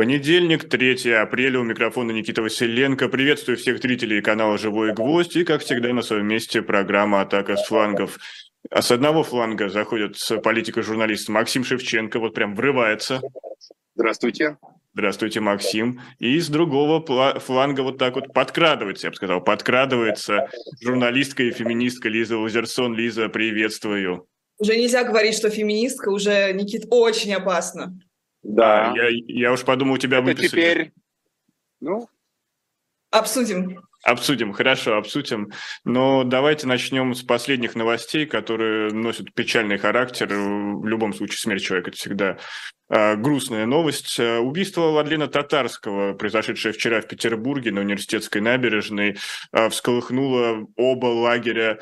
Понедельник, 3 апреля, у микрофона Никита Василенко. Приветствую всех зрителей канала «Живой гвоздь» и, как всегда, на своем месте программа «Атака с флангов». А с одного фланга заходит политик и журналист Максим Шевченко, вот прям врывается. Здравствуйте. Здравствуйте, Максим. И с другого фланга вот так вот подкрадывается, я бы сказал, подкрадывается журналистка и феминистка Лиза Лазерсон. Лиза, приветствую. Уже нельзя говорить, что феминистка, уже, Никит, очень опасно. Да. Я уж подумал, тебя выписали. Теперь, ну, обсудим. Обсудим, хорошо, обсудим. Но давайте начнем с последних новостей, которые носят печальный характер. В любом случае, смерть человека – это всегда грустная новость. Убийство Владлена Татарского, произошедшее вчера в Петербурге на Университетской набережной, всколыхнуло оба лагеря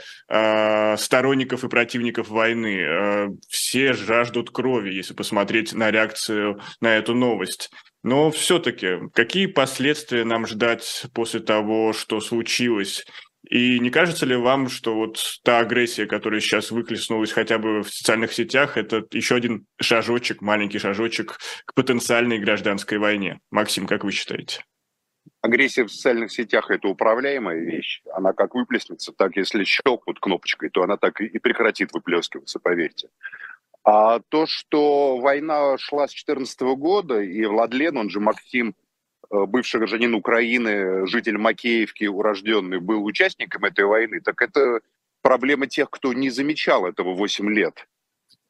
сторонников и противников войны. Все жаждут крови, если посмотреть на реакцию на эту новость. Но все-таки, какие последствия нам ждать после того, что случилось? И не кажется ли вам, что вот та агрессия, которая сейчас выплеснулась хотя бы в социальных сетях, это еще один шажочек, маленький шажочек к потенциальной гражданской войне? Максим, как вы считаете? Агрессия в социальных сетях – это управляемая вещь. Она как выплеснется, так если щелкнут кнопочкой, то она так и прекратит выплескиваться, поверьте. А то, что война шла с 2014 года, и Владлен, он же Максим, бывший гражданин Украины, житель Макеевки, урожденный, был участником этой войны, так это проблема тех, кто не замечал этого 8 лет.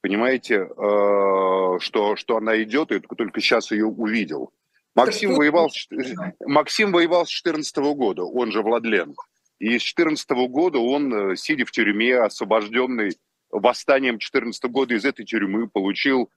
Понимаете, что она идет, и только сейчас ее увидел. Максим воевал с 2014 года, он же Владлен. И с 2014 года он, сидя в тюрьме, освобожденный восстанием 2014 года, из этой тюрьмы получил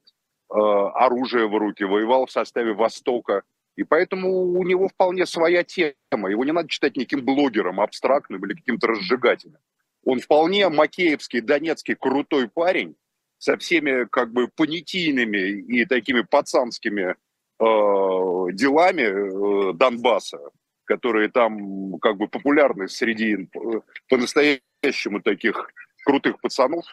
оружие в руки, воевал в составе «Востока». И поэтому у него вполне своя тема. Его не надо читать никаким блогером абстрактным или каким-то разжигателем. Он вполне макеевский, донецкий, крутой парень со всеми как бы понятийными и такими пацанскими делами Донбасса, которые там как бы популярны среди по-настоящему таких крутых пацанов.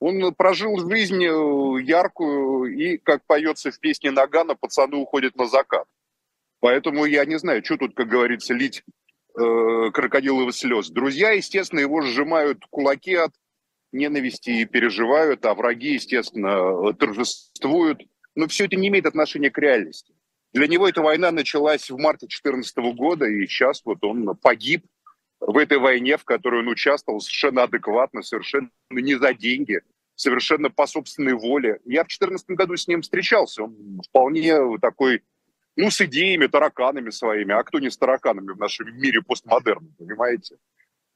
Он прожил жизнь яркую и, как поется в песне Нагана, пацаны уходят на закат. Поэтому я не знаю, что тут, как говорится, лить крокодиловых слез. Друзья, естественно, его сжимают кулаки от ненависти и переживают, а враги, естественно, торжествуют. Но все это не имеет отношения к реальности. Для него эта война началась в марте 2014 года, и сейчас вот он погиб в этой войне, в которой он участвовал совершенно адекватно, совершенно не за деньги, совершенно по собственной воле. Я в 2014 году с ним встречался, он вполне такой, ну, с идеями, тараканами своими, а кто не с тараканами в нашем мире постмодерна, понимаете?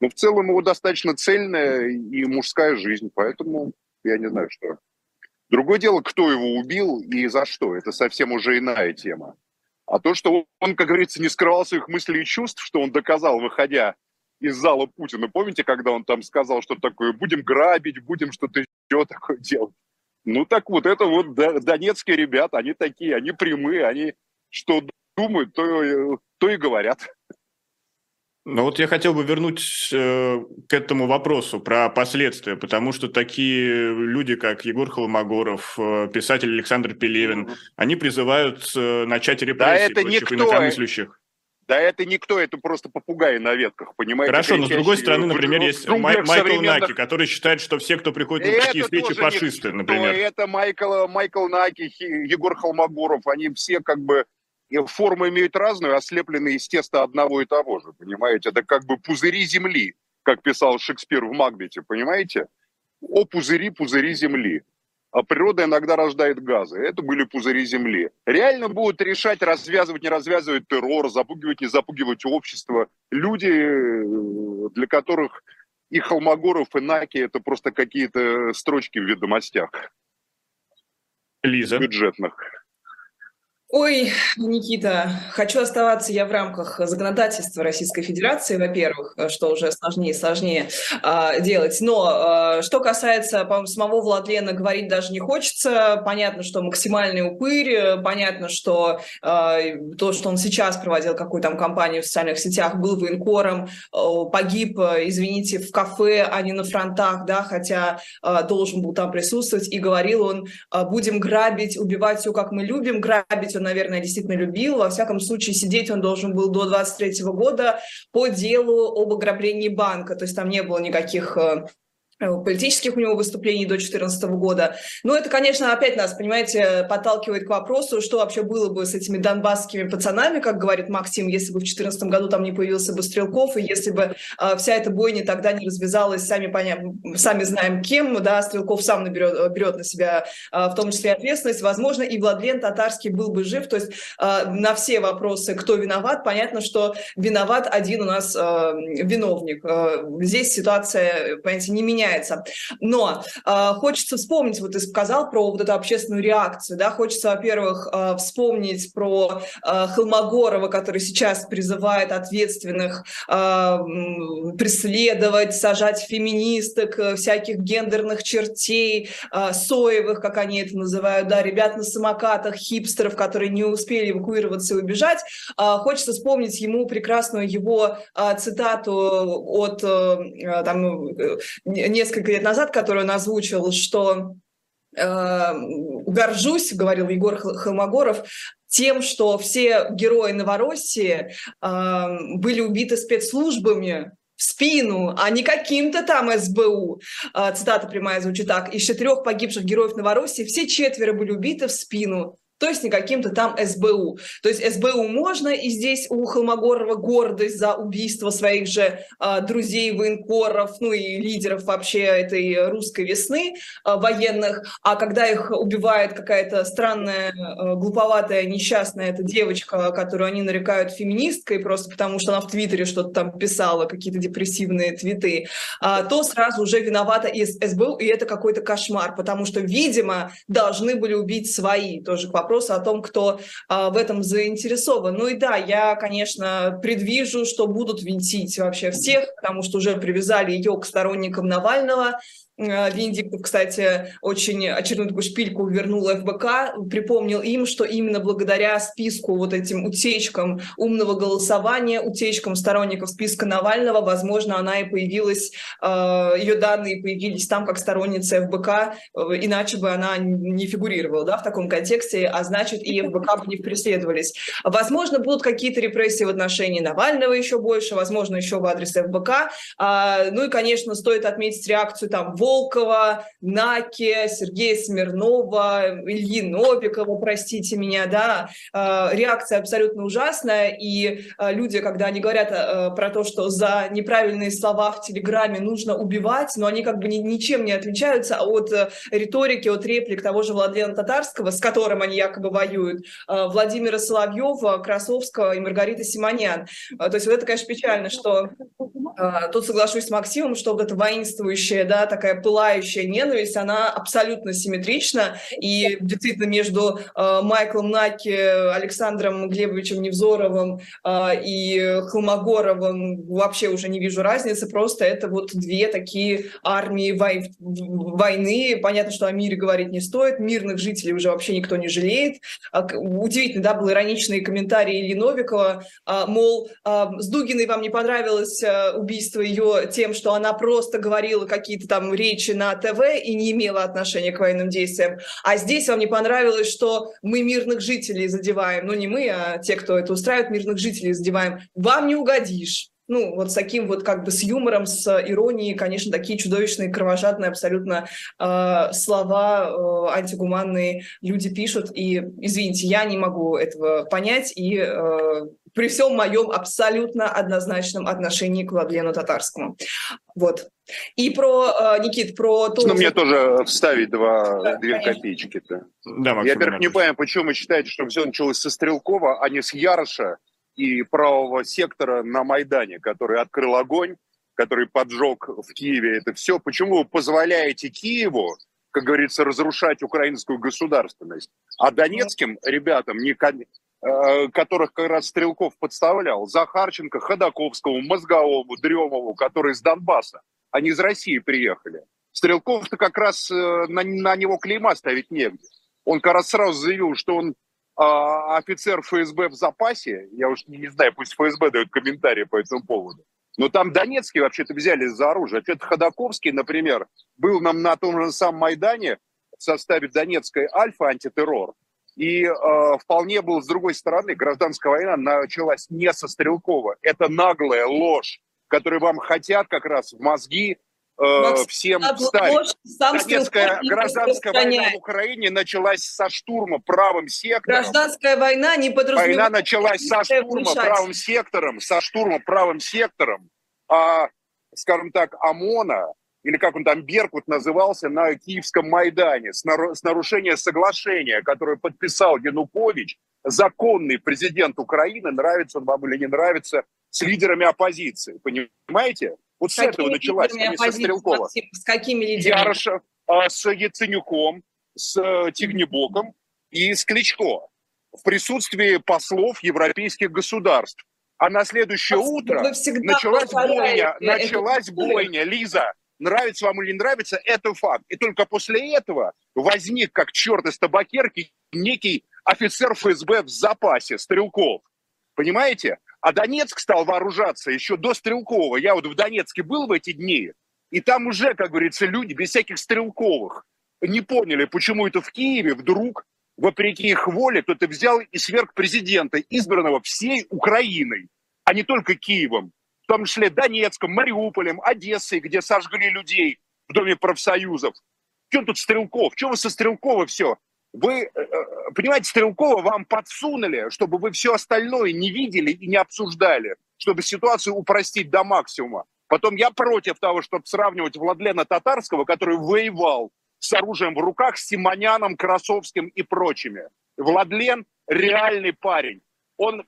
Но в целом его достаточно цельная и мужская жизнь, поэтому я не знаю, что. Другое дело, кто его убил и за что, это совсем уже иная тема. А то, что он, как говорится, не скрывал своих мыслей и чувств, что он доказал, выходя из зала Путина, помните, когда он там сказал что-то такое, будем грабить, будем что-то еще такое делать. Ну так вот, это вот донецкие ребята, они такие, они прямые, они что думают, то и говорят. Ну вот я хотел бы вернуть к этому вопросу про последствия, потому что такие люди, как Егор Холмогоров, писатель Александр Пелевин, они призывают начать репрессии против инакомыслящих. Да это никто, это просто попугаи на ветках, понимаете? Хорошо, но с другой стороны, например, есть Майкл Наки, который считает, что все, кто приходит на такие встречи, фашисты, например. Это Майкл Наки, Егор Холмогоров, они все как бы... Формы имеют разную, ослепленные, естественно, одного и того же, понимаете? Это как бы пузыри земли, как писал Шекспир в «Макбете», понимаете? О, пузыри, пузыри земли. А природа иногда рождает газы. Это были пузыри земли. Реально будут решать, развязывать, не развязывать террор, запугивать, не запугивать общество. Люди, для которых и Холмогоров, и Наки – это просто какие-то строчки в «Ведомостях». Лиза. Бюджетных. Ой, Никита, хочу оставаться я в рамках законодательства Российской Федерации, во-первых, что уже сложнее и сложнее делать. Но что касается, по-моему, самого Владлена, говорить даже не хочется. Понятно, что максимальный упырь, понятно, что то, что он сейчас проводил какую-то там кампанию в социальных сетях, был военкором, погиб, извините, в кафе, а не на фронтах, да, хотя должен был там присутствовать. И говорил он, будем грабить, убивать все, как мы любим, грабить он наверное, действительно любил. Во всяком случае, сидеть он должен был до 23 года по делу об ограблении банка. То есть там не было никаких политических у него выступлений до 2014 года. Но это, конечно, опять нас, понимаете, подталкивает к вопросу, что вообще было бы с этими донбасскими пацанами, как говорит Максим, если бы в 2014 году там не появился бы Стрелков, и если бы вся эта бойня тогда не развязалась, сами знаем кем, да, Стрелков сам берет на себя в том числе ответственность. Возможно, и Владлен Татарский был бы жив. То есть на все вопросы, кто виноват, понятно, что виноват один у нас виновник. Здесь ситуация, понимаете, не меняется. Но хочется вспомнить, вот ты сказал про вот эту общественную реакцию, да, хочется, во-первых, вспомнить про Холмогорова, который сейчас призывает ответственных преследовать, сажать феминисток, всяких гендерных чертей, соевых, как они это называют, да, ребят на самокатах, хипстеров, которые не успели эвакуироваться и убежать. Хочется вспомнить ему прекрасную его цитату от несколько лет назад, которую он озвучил, что «горжусь», — говорил Егор Холмогоров, тем, что все герои Новороссии были убиты спецслужбами в спину, а не каким-то там СБУ. Цитата прямая звучит так. «Из 4 погибших героев Новороссии все 4 были убиты в спину». То есть не каким-то там СБУ. То есть СБУ можно, и здесь у Холмогорова гордость за убийство своих же друзей-военкоров, ну и лидеров вообще этой русской весны военных, а когда их убивает какая-то странная, глуповатая, несчастная эта девочка, которую они нарекают феминисткой, просто потому что она в Твиттере что-то там писала, какие-то депрессивные твиты, то сразу уже виновата из СБУ, и это какой-то кошмар, потому что, видимо, должны были убить свои, тоже к вопросу о том, кто в этом заинтересован. Ну и да, я, конечно, предвижу, что будут винтить вообще всех, потому что уже привязали ее к сторонникам Навального. Виндик, кстати, очень очередную такую шпильку вернул ФБК, припомнил им, что именно благодаря списку, вот этим утечкам умного голосования, утечкам сторонников списка Навального, возможно, она и появилась, ее данные появились там как сторонница ФБК, иначе бы она не фигурировала, да, в таком контексте, а значит, и ФБК бы не преследовались. Возможно, будут какие-то репрессии в отношении Навального еще больше, возможно, еще в адрес ФБК. Ну и, конечно, стоит отметить реакцию там Волкова, Наки, Сергея Смирнова, Ильи Новикова, простите меня, да, реакция абсолютно ужасная, и люди, когда они говорят про то, что за неправильные слова в Телеграме нужно убивать, но они как бы ничем не отличаются от риторики, от реплик того же Владлена Татарского, с которым они якобы воюют, Владимира Соловьева, Красовского и Маргариты Симонян. То есть вот это, конечно, печально, что тут соглашусь с Максимом, что вот это воинствующее, да, такая пылающая ненависть, она абсолютно симметрична, и действительно между Майклом Наки, Александром Глебовичем Невзоровым и Холмогоровым вообще уже не вижу разницы, просто это вот две такие армии войны, понятно, что о мире говорить не стоит, мирных жителей уже вообще никто не жалеет. Удивительно, да, был ироничный комментарий Ильи Новикова, мол, с Дугиной вам не понравилось убийство ее тем, что она просто говорила какие-то там речи на ТВ и не имела отношения к военным действиям. А здесь вам не понравилось, что мы мирных жителей задеваем. Ну, не мы, а те, кто это устраивает, мирных жителей задеваем. Вам не угодишь. Ну, вот с таким вот как бы с юмором, с иронией, конечно, такие чудовищные, кровожадные абсолютно слова антигуманные люди пишут. И, извините, я не могу этого понять. И при всем моем абсолютно однозначном отношении к Владлену Татарскому. Вот. И про, Никит, про... то, ну, мне тоже вставить две копеечки-то. Да, Максим, я, во-первых, не понимаю, почему вы считаете, что все началось со Стрелкова, а не с Яроша и правого сектора на Майдане, который открыл огонь, который поджег в Киеве это все. Почему вы позволяете Киеву, как говорится, разрушать украинскую государственность, а донецким ребятам, которых как раз Стрелков подставлял, Захарченко, Ходаковскому, Мозговому, Дремову, которые из Донбасса, они из России приехали. Стрелков-то как раз на него клейма ставить негде. Он как раз сразу заявил, что он офицер ФСБ в запасе. Я уж не знаю, пусть ФСБ дает комментарии по этому поводу. Но там донецкие вообще-то взяли за оружие. Вообще-то Ходаковский, например, был нам на том же самом Майдане в составе Донецкой Альфа антитеррор. И вполне было с другой стороны. Гражданская война началась не со Стрелкова. Это наглая ложь, которую вам хотят как раз в мозги всем вставить. Советская гражданская война в Украине началась со штурма правым сектором. Гражданская война не подразумевает... Война началась со штурма правым сектором, скажем так, ОМОНа, или как он там, Беркут назывался, на Киевском Майдане, с нарушения соглашения, которое подписал Янукович, законный президент Украины, нравится он вам или не нравится, с лидерами оппозиции. Понимаете? Вот с этого началась, а не со Стрелкова. С какими лидерами? Ярошев, с Яценюком, с Тягнибоком и с Кличко в присутствии послов европейских государств. А на следующее утро началась бойня, Лиза. Нравится вам или не нравится, это факт. И только после этого возник, как черт из табакерки, некий офицер ФСБ в запасе, Стрелков. Понимаете? А Донецк стал вооружаться еще до Стрелкова. Я вот в Донецке был в эти дни, и там уже, как говорится, люди без всяких Стрелковых не поняли, почему это в Киеве вдруг, вопреки их воле, кто-то взял и сверг президента, избранного всей Украиной, а не только Киевом. В том числе Донецком, Мариуполем, Одессой, где сожгли людей в Доме профсоюзов. В чем тут Стрелков? В чем вы со Стрелкова все? Вы, понимаете, Стрелкова вам подсунули, чтобы вы все остальное не видели и не обсуждали, чтобы ситуацию упростить до максимума. Потом я против того, чтобы сравнивать Владлена Татарского, который воевал с оружием в руках, с Симоняном, Красовским и прочими. Владлен реальный парень. Он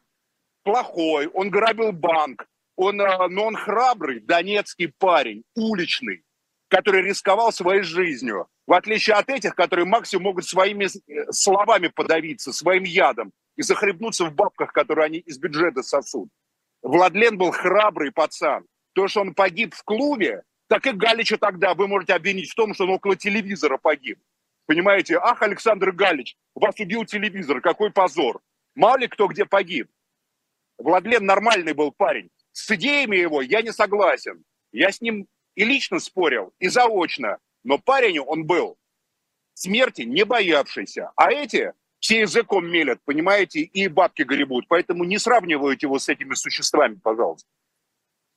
плохой, он грабил банк. Но он храбрый донецкий парень, уличный, который рисковал своей жизнью. В отличие от этих, которые максимум могут своими словами подавиться, своим ядом и захлебнуться в бабках, которые они из бюджета сосут. Владлен был храбрый пацан. То, что он погиб в клубе, так и Галича тогда вы можете обвинить в том, что он около телевизора погиб. Понимаете? Ах, Александр Галич, вас убил телевизор, какой позор. Мало ли кто где погиб. Владлен нормальный был парень. С идеями его я не согласен. Я с ним и лично спорил, и заочно. Но парень он был смерти не боявшийся. А эти все языком мелят, понимаете, и бабки гребут. Поэтому не сравнивайте его с этими существами, пожалуйста.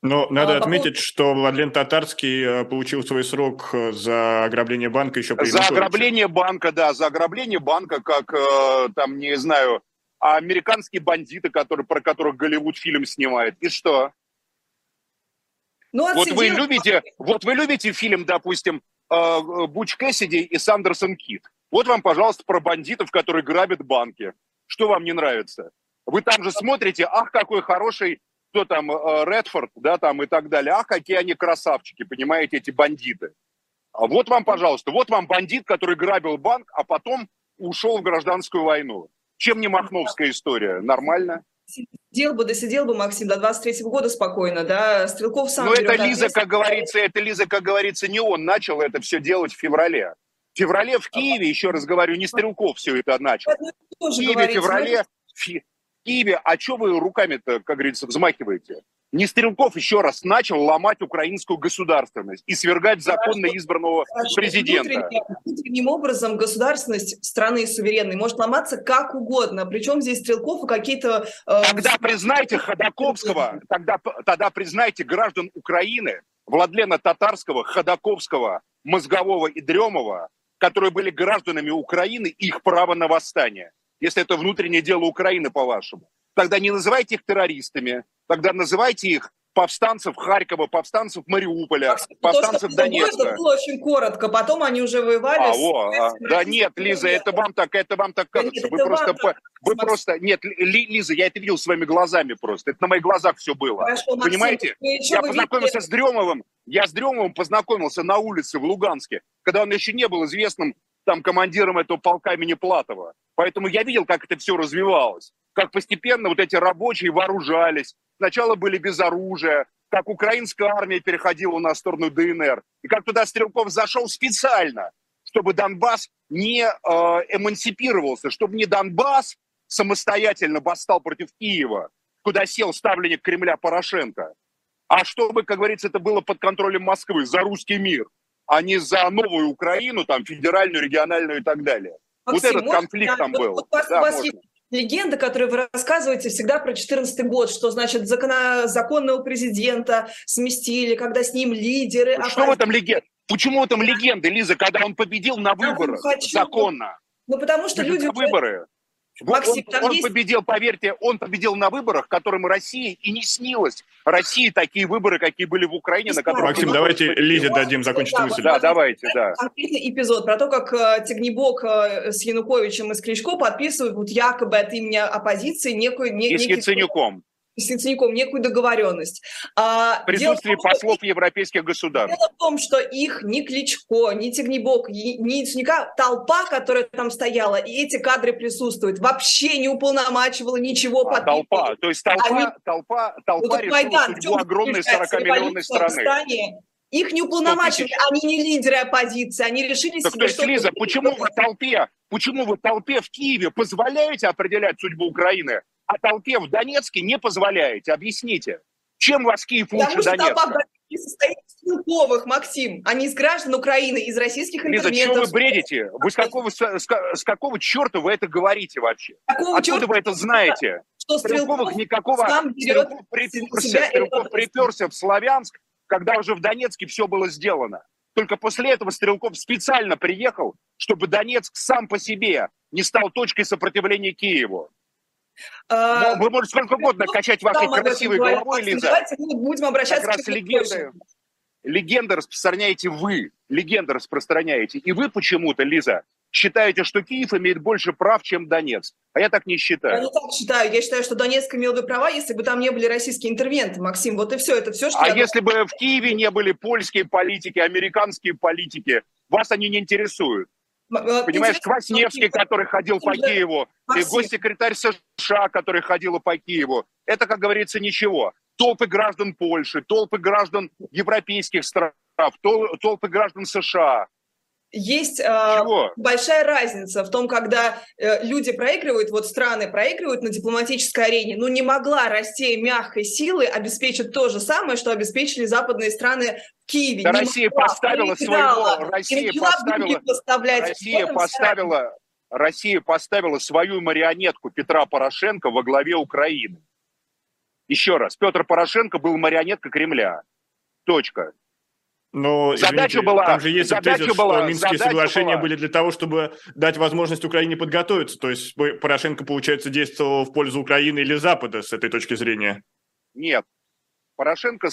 Но надо отметить, что Владлен Татарский получил свой срок за ограбление банка еще при Януковиче. За ограбление банка, да, за ограбление банка, как там, не знаю... А американские бандиты, про которых Голливуд фильм снимает. И что? Ну, вот вы любите фильм, допустим, Буч Кэссиди и Сандерсон Кит. Вот вам, пожалуйста, про бандитов, которые грабят банки. Что вам не нравится? Вы там же смотрите, ах, какой хороший, кто там, Редфорд, да, там и так далее. Ах, какие они красавчики, понимаете, эти бандиты. А вот вам, пожалуйста, вот вам бандит, который грабил банк, а потом ушел в гражданскую войну. Чем не махновская история? Нормально? Досидел бы, Максим, до 23-го года спокойно, да? Стрелков сам... Но это, Лиза, как говорится, не он начал это все делать в феврале. В феврале в Киеве, еще раз говорю, не Стрелков все это начал. В Киеве, в феврале, а что вы руками-то, как говорится, взмахиваете? Не Стрелков еще раз начал ломать украинскую государственность и свергать законно избранного президента. Внутренним образом государственность страны суверенной может ломаться как угодно. Причем здесь Стрелков и какие-то... Тогда признайте Ходаковского, тогда признайте граждан Украины, Владлена Татарского, Ходаковского, Мозгового и Дремова, которые были гражданами Украины, и их право на восстание. Если это внутреннее дело Украины, по-вашему. Тогда не называйте их террористами, тогда называйте их повстанцев Харькова, повстанцев Мариуполя, повстанцев Донецка. Это было очень коротко, потом они уже воевали. Да нет, Лиза, это вам так кажется. Лиза, я это видел своими глазами просто. Это на моих глазах все было. Хорошо, понимаете? Я познакомился с Дремовым. Я с Дремовым познакомился на улице в Луганске, когда он еще не был известным там командиром этого полка имени Платова. Поэтому я видел, как это все развивалось. Как постепенно вот эти рабочие вооружались. Сначала были без оружия, как украинская армия переходила на сторону ДНР. И как туда Стрелков зашел специально, чтобы Донбасс не эмансипировался, чтобы не Донбасс самостоятельно восстал против Киева, куда сел ставленник Кремля Порошенко, а чтобы, как говорится, это было под контролем Москвы, за русский мир, а не за новую Украину, там, федеральную, региональную и так далее. Максим, вот этот конфликт там был. Вот у вас есть легенда, которую вы рассказываете всегда про 2014 год, что, значит, законного президента сместили, когда с ним лидеры... Почему в этом легенда, Лиза, когда он победил на выборах законно? Ну, потому что люди... Максим, он победил, поверьте, он победил на выборах, которым России и не снилось. России такие выборы, какие были в Украине, на которых... Максим, давайте Лизе дадим закончить мысль. Да, давайте, да. Конкретный эпизод про то, как Тягнибок с Януковичем и с Кличко подписывают якобы от имени оппозиции некую... И с Яценюком некую договоренность. В присутствии послов европейских государств. Дело в том, что их ни Кличко, ни Тягнибок, ни Яценюка, толпа, которая там стояла, и эти кадры присутствуют, вообще не уполномачивала ничего подписывать. Толпа, то есть толпа решила судьбу огромной 40-миллионной страны. Их не уполномачивали, они не лидеры оппозиции, они решили так себе... То есть, Лиза, почему вы толпе в Киеве позволяете определять судьбу Украины, а толпе в Донецке не позволяете? Объясните, чем вас Киев лучше Донецка? Потому что толпа в Донецке состоит из Стрелковых, Максим, а не из граждан Украины, из российских интернетов. Лиза, чего вы бредите? Вы с какого черта вы это говорите вообще? Откуда вы это знаете? Что Стрелковых никакого... Стрелков приперся в Славянск, когда уже в Донецке все было сделано. Только после этого Стрелков специально приехал, чтобы Донецк сам по себе не стал точкой сопротивления Киеву. Вы можете сколько угодно качать вашей красивой головой, Лиза. Давайте будем обращаться к легенде. Легенды распространяете. И вы почему-то, Лиза, считаете, что Киев имеет больше прав, чем Донецк. А я так не считаю. Я не так считаю. Я считаю, что Донецк имел бы права, если бы там не были российские интервенты, Максим. Вот и все. Это все, что... А если бы в Киеве не были польские политики, американские политики, вас они не интересуют. Понимаешь, Квасневский, который ходил по Киеву, и госсекретарь США, который ходил по Киеву. Это, как говорится, ничего. Толпы граждан Польши, толпы граждан европейских стран, толпы граждан США. Есть большая разница в том, когда люди проигрывают, вот страны проигрывают на дипломатической арене, но не могла Россия мягкой силы обеспечить то же самое, что обеспечили западные страны в Киеве. Да, Россия поставила свою марионетку Петра Порошенко во главе Украины. Еще раз, Петр Порошенко был марионеткой Кремля. Точка. Но, задача была, там же есть тезис, что Минские соглашения были для того, чтобы дать возможность Украине подготовиться. То есть Порошенко, получается, действовал в пользу Украины или Запада с этой точки зрения? Нет. Порошенко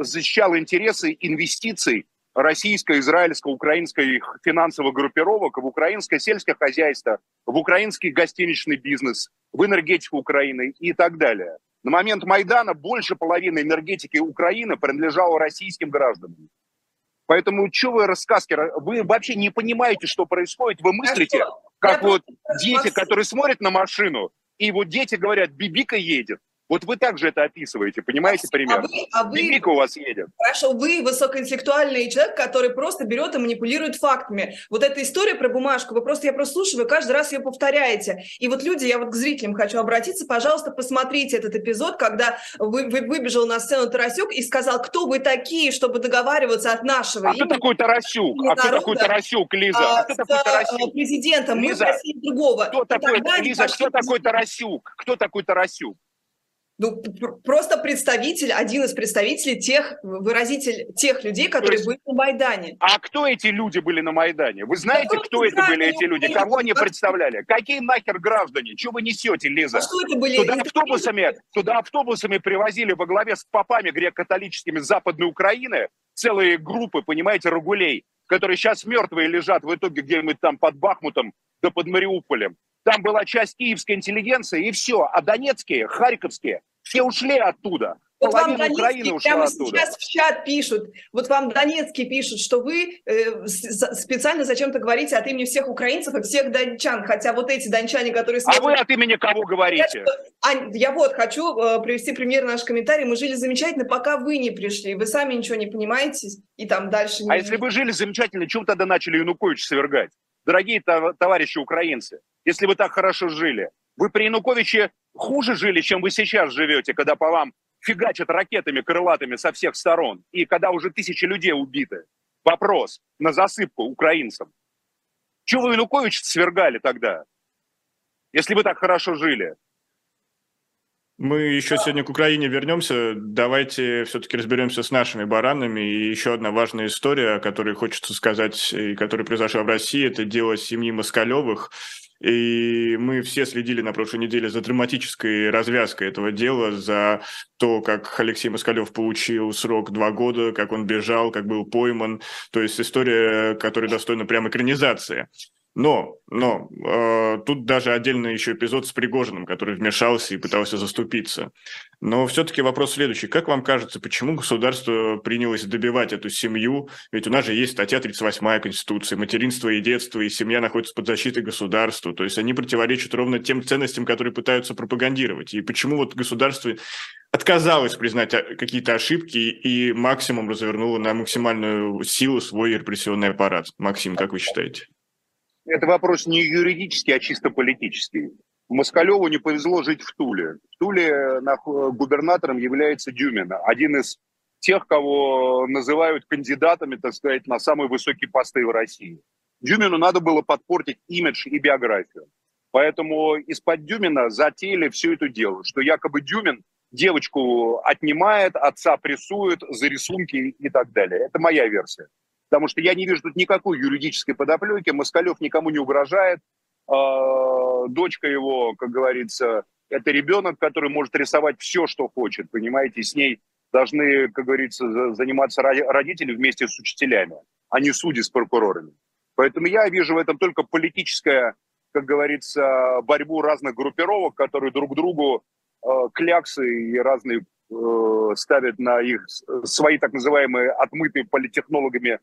защищал интересы инвестиций российско-израильско-украинских финансовых группировок в украинское сельское хозяйство, в украинский гостиничный бизнес, в энергетику Украины и так далее. На момент Майдана больше половины энергетики Украины принадлежало российским гражданам. Поэтому, что вы рассказки? Вы вообще не понимаете, что происходит. Вы мыслите, как вот дети, которые смотрят на машину, и вот дети говорят, бибика едет. Вот вы также это описываете, понимаете, примерно? Бибика у вас едет. Хорошо, вы высокоинтеллектуальный человек, который просто берет и манипулирует фактами. Вот эта история про бумажку, я просто слушаю, вы каждый раз ее повторяете. И вот люди, я вот к зрителям хочу обратиться, пожалуйста, посмотрите этот эпизод, когда выбежал на сцену Тарасюк и сказал, кто вы такие, чтобы договариваться от народа. А кто такой Тарасюк? А кто такой Тарасюк, Лиза? А кто такой Тарасюк? Президентом, Лиза, мы просили другого. Кто такой Тарасюк? Ну, просто представитель, один из представителей выразитель тех людей, которые были на Майдане. А кто эти люди были на Майдане? Вы знаете, кто это были эти люди? Кого они представляли? Какие нахер граждане? Чего вы несете, Лиза? А что это были? Туда автобусами привозили во главе с попами греко-католическими Западной Украины целые группы, понимаете, рагулей, которые сейчас мертвые лежат в итоге где-нибудь там под Бахмутом да под Мариуполем. Там была часть киевской интеллигенции, и все. А донецкие, харьковские, все ушли оттуда. Вот половина вам Украины ушла прямо оттуда. Сейчас в чат пишут, вот вам донецкие пишут, что вы специально зачем-то говорите от имени всех украинцев и всех дончан. Хотя вот эти дончане, которые... Смотрят, а вы от имени кого говорите? Я вот хочу привести пример наш комментарий. Мы жили замечательно, пока вы не пришли. Вы сами ничего не понимаете и там дальше... Если бы жили замечательно, чего тогда начали Януковича свергать? Дорогие товарищи украинцы, если вы так хорошо жили, вы при Януковиче хуже жили, чем вы сейчас живете, когда по вам фигачат ракетами крылатыми со всех сторон, и когда уже тысячи людей убиты. Вопрос на засыпку украинцам. Чего вы Януковича свергали тогда, если вы так хорошо жили? Мы еще сегодня к Украине вернемся. Давайте все-таки разберемся с нашими баранами. И еще одна важная история, о которой хочется сказать, и которая произошла в России, это дело семьи Москалёвых. И мы все следили на прошлой неделе за драматической развязкой этого дела, за то, как Алексей Москалёв получил срок 2 года, как он бежал, как был пойман. То есть история, которая достойна прям экранизации. Но тут даже отдельный еще эпизод с Пригожиным, который вмешался и пытался заступиться. Но все-таки вопрос следующий. Как вам кажется, почему государство принялось добивать эту семью? Ведь у нас же есть статья 38 Конституции, материнство и детство, и семья находится под защитой государства. То есть они противоречат ровно тем ценностям, которые пытаются пропагандировать. И почему вот государство отказалось признать какие-то ошибки и максимум развернуло на максимальную силу свой репрессионный аппарат? Максим, как вы считаете? Это вопрос не юридический, а чисто политический. Москалёву не повезло жить в Туле. В Туле губернатором является Дюмин, один из тех, кого называют кандидатами, так сказать, на самые высокие посты в России. Дюмину надо было подпортить имидж и биографию. Поэтому из-под Дюмина затеяли все это дело, что якобы Дюмин девочку отнимает, отца прессует за рисунки и так далее. Это моя версия. Потому что я не вижу тут никакой юридической подоплеки, Москалёв никому не угрожает, дочка его, как говорится, это ребенок, который может рисовать все, что хочет, понимаете, с ней должны, как говорится, заниматься родители вместе с учителями, а не судьи с прокурорами. Поэтому я вижу в этом только политическое, как говорится, борьбу разных группировок, которые друг другу кляксы и разные ставят на их свои так называемые отмытые политтехнологами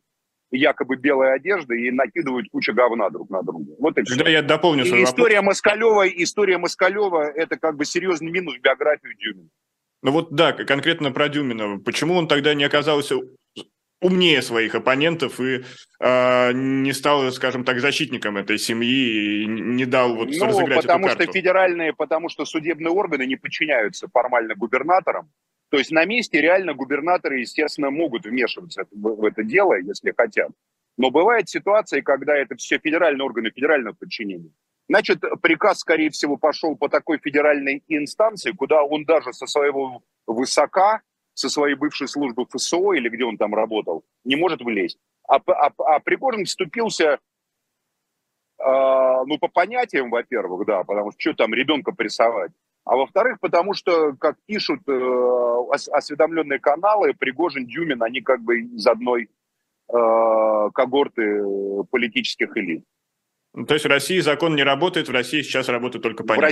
якобы белые одежды и накидывают кучу говна друг на друга. Вот и все. Я дополню свой вопрос. История Москалёва – это как бы серьезный минус в биографию Дюмина. Ну вот да, конкретно про Дюмина. Почему он тогда не оказался умнее своих оппонентов и не стал, скажем так, защитником этой семьи и не дал вот разыграть эту карту? Потому что судебные органы не подчиняются формально губернаторам. То есть на месте реально губернаторы, естественно, могут вмешиваться в это дело, если хотят. Но бывают ситуации, когда это все федеральные органы федерального подчинения. Значит, приказ, скорее всего, пошел по такой федеральной инстанции, куда он даже со своего высока, со своей бывшей службы ФСО, или где он там работал, не может влезть. А Пригожин вступился, по понятиям, во-первых, да, потому что что там ребенка прессовать, а во-вторых, потому что, как пишут осведомленные каналы, Пригожин, Дюмин, они как бы из одной когорты политических элит. То есть в России закон не работает, в России сейчас работают только понятия. В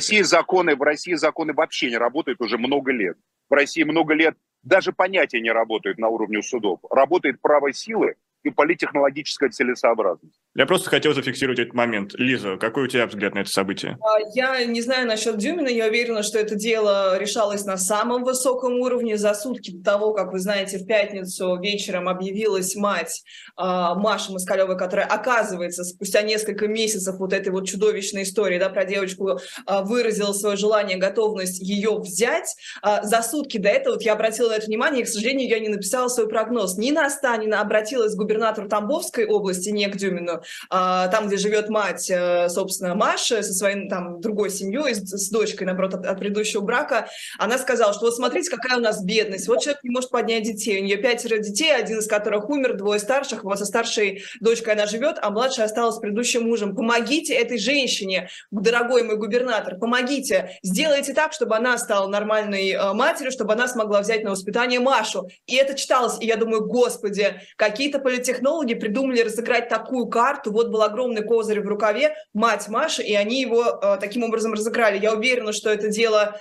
России законы вообще не работают уже много лет. В России много лет даже понятия не работают на уровне судов. Работает право силы и политтехнологическая целесообразность. Я просто хотел зафиксировать этот момент. Лиза, какой у тебя взгляд на это событие? Я не знаю насчет Дюмина. Я уверена, что это дело решалось на самом высоком уровне. За сутки до того, как, вы знаете, в пятницу вечером объявилась мать Маши Москалёвой, которая, оказывается, спустя несколько месяцев вот этой вот чудовищной истории, да, про девочку, выразила свое желание, готовность ее взять. За сутки до этого вот я обратила на это внимание, и, к сожалению, я не написала свой прогноз. Нина Останина обратилась к губернатору Тамбовской области, не к Дюмину, там, где живет мать, собственно, Маша, со своей там другой семьей, с дочкой, наоборот, от предыдущего брака, она сказала, что вот смотрите, какая у нас бедность, вот человек не может поднять детей, у нее 5 детей, один из которых умер, 2 старших, вот со старшей дочкой она живет, а младшая осталась с предыдущим мужем. Помогите этой женщине, дорогой мой губернатор, помогите, сделайте так, чтобы она стала нормальной матерью, чтобы она смогла взять на воспитание Машу. И это читалось, и я думаю, господи, какие-то политтехнологи придумали разыграть такую карту. Вот был огромный козырь в рукаве, мать Маши, и они его таким образом разыграли. Я уверена, что это дело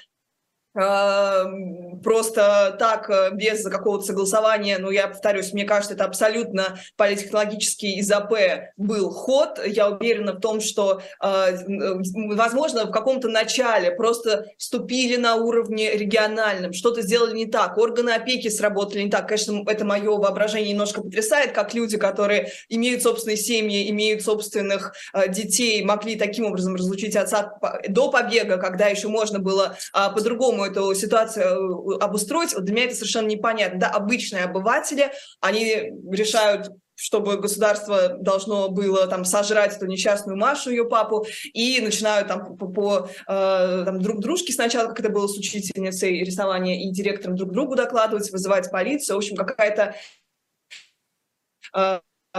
просто так, без какого-то согласования, но я повторюсь, мне кажется, это абсолютно политтехнологический из АП был ход. Я уверена в том, что, возможно, в каком-то начале просто вступили на уровне региональном, что-то сделали не так, органы опеки сработали не так. Конечно, это мое воображение немножко потрясает, как люди, которые имеют собственные семьи, имеют собственных детей, могли таким образом разлучить отца до побега, когда еще можно было по-другому эту ситуацию обустроить. Для меня это совершенно непонятно. Да, обычные обыватели, они решают чтобы государство должно было там сожрать эту несчастную Машу, ее папу, и начинают там по друг дружке сначала, как это было с учительницей рисования и директором, друг другу докладывать, вызывать полицию. В общем, какая-то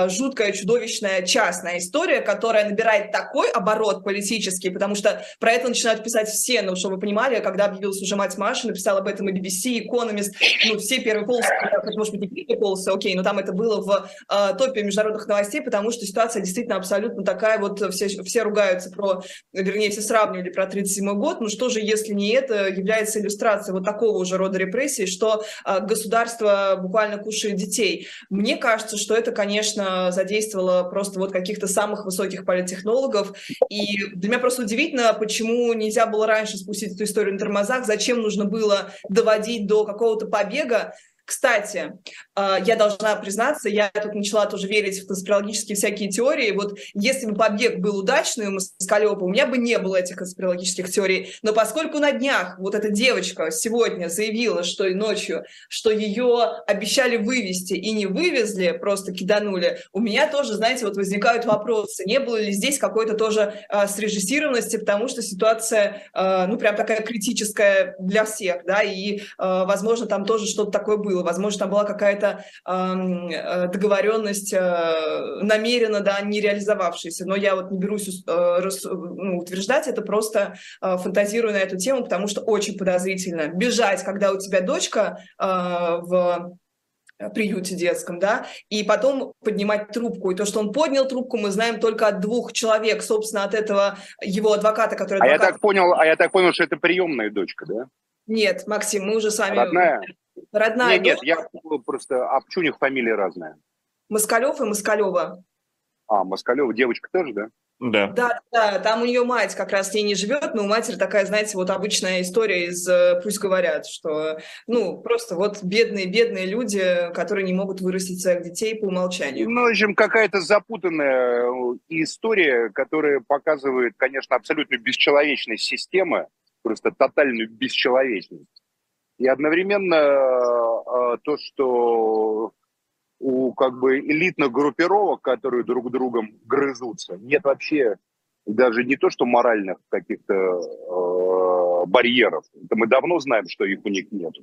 жуткая, чудовищная, частная история, которая набирает такой оборот политический, потому что про это начинают писать все, ну, чтобы вы понимали, когда объявилась уже мать Маши, написал об этом и BBC, и Economist, ну, все первые полосы, может быть, не первые полосы, окей, но там это было в топе международных новостей, потому что ситуация действительно абсолютно такая, вот все ругаются все сравнивали про 37-й год, ну, что же, если не это является иллюстрацией вот такого уже рода репрессий, что государство буквально кушает детей. Мне кажется, что это, конечно, задействовала просто вот каких-то самых высоких политтехнологов. И для меня просто удивительно, почему нельзя было раньше спустить эту историю на тормозах, зачем нужно было доводить до какого-то побега. Кстати, я должна признаться, я тут начала тоже верить в конспирологические всякие теории. Вот если бы побег был удачный у Москалёва, у меня бы не было этих конспирологических теорий. Но поскольку на днях вот эта девочка сегодня заявила, что и ночью, что ее обещали вывезти и не вывезли, просто киданули, у меня тоже, знаете, вот возникают вопросы, не было ли здесь какой-то тоже срежиссированности, потому что ситуация, ну, прям такая критическая для всех, да, и, возможно, там тоже что-то такое было. Возможно, там была какая-то договоренность, намеренно, да, не реализовавшаяся. Но я вот не берусь утверждать, это просто фантазирую на эту тему, потому что очень подозрительно. Бежать, когда у тебя дочка в приюте детском, да, и потом поднимать трубку. И то, что он поднял трубку, мы знаем только от двух человек, собственно, от этого его адвоката, который... Я так понял, что это приемная дочка, да? Нет, Максим, мы уже с вами... Родная дочь. Нет, я просто... А почему у них фамилия разная? Москалёв и Москалёва. А, Москалёва девочка тоже, да? Да. Да, да, там у нее мать как раз с ней не живет, но у матери такая, знаете, вот обычная история из «Пусть говорят», что, ну, просто вот бедные люди, которые не могут вырастить своих детей по умолчанию. Ну, в общем, какая-то запутанная история, которая показывает, конечно, абсолютную бесчеловечность системы, просто тотальную бесчеловечность. И одновременно то, что у как бы элитных группировок, которые друг другом грызутся, нет вообще даже не то, что моральных каких-то барьеров. Это мы давно знаем, что их у них нет.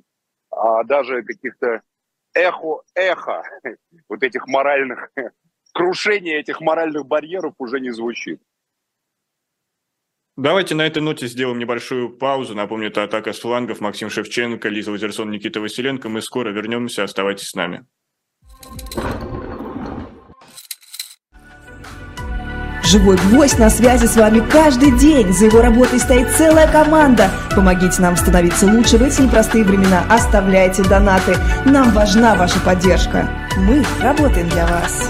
А даже каких-то эхо вот этих моральных, крушения этих моральных барьеров уже не звучит. Давайте на этой ноте сделаем небольшую паузу. Напомню, это «Атака с флангов». Максим Шевченко, Лиза Лазерсон, Никита Василенко. Мы скоро вернемся. Оставайтесь с нами. «Живой гвоздь» на связи с вами каждый день. За его работой стоит целая команда. Помогите нам становиться лучше в эти непростые времена. Оставляйте донаты. Нам важна ваша поддержка. Мы работаем для вас.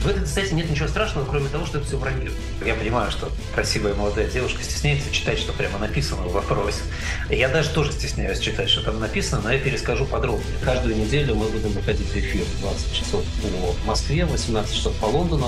В этой, кстати, нет ничего страшного, кроме того, что это все вранье. Я понимаю, что красивая молодая девушка стесняется читать, что прямо написано в вопросе. Я даже тоже стесняюсь читать, что там написано, но я перескажу подробнее. Каждую неделю мы будем выходить в эфир в 20 часов по Москве, 18 часов по Лондону.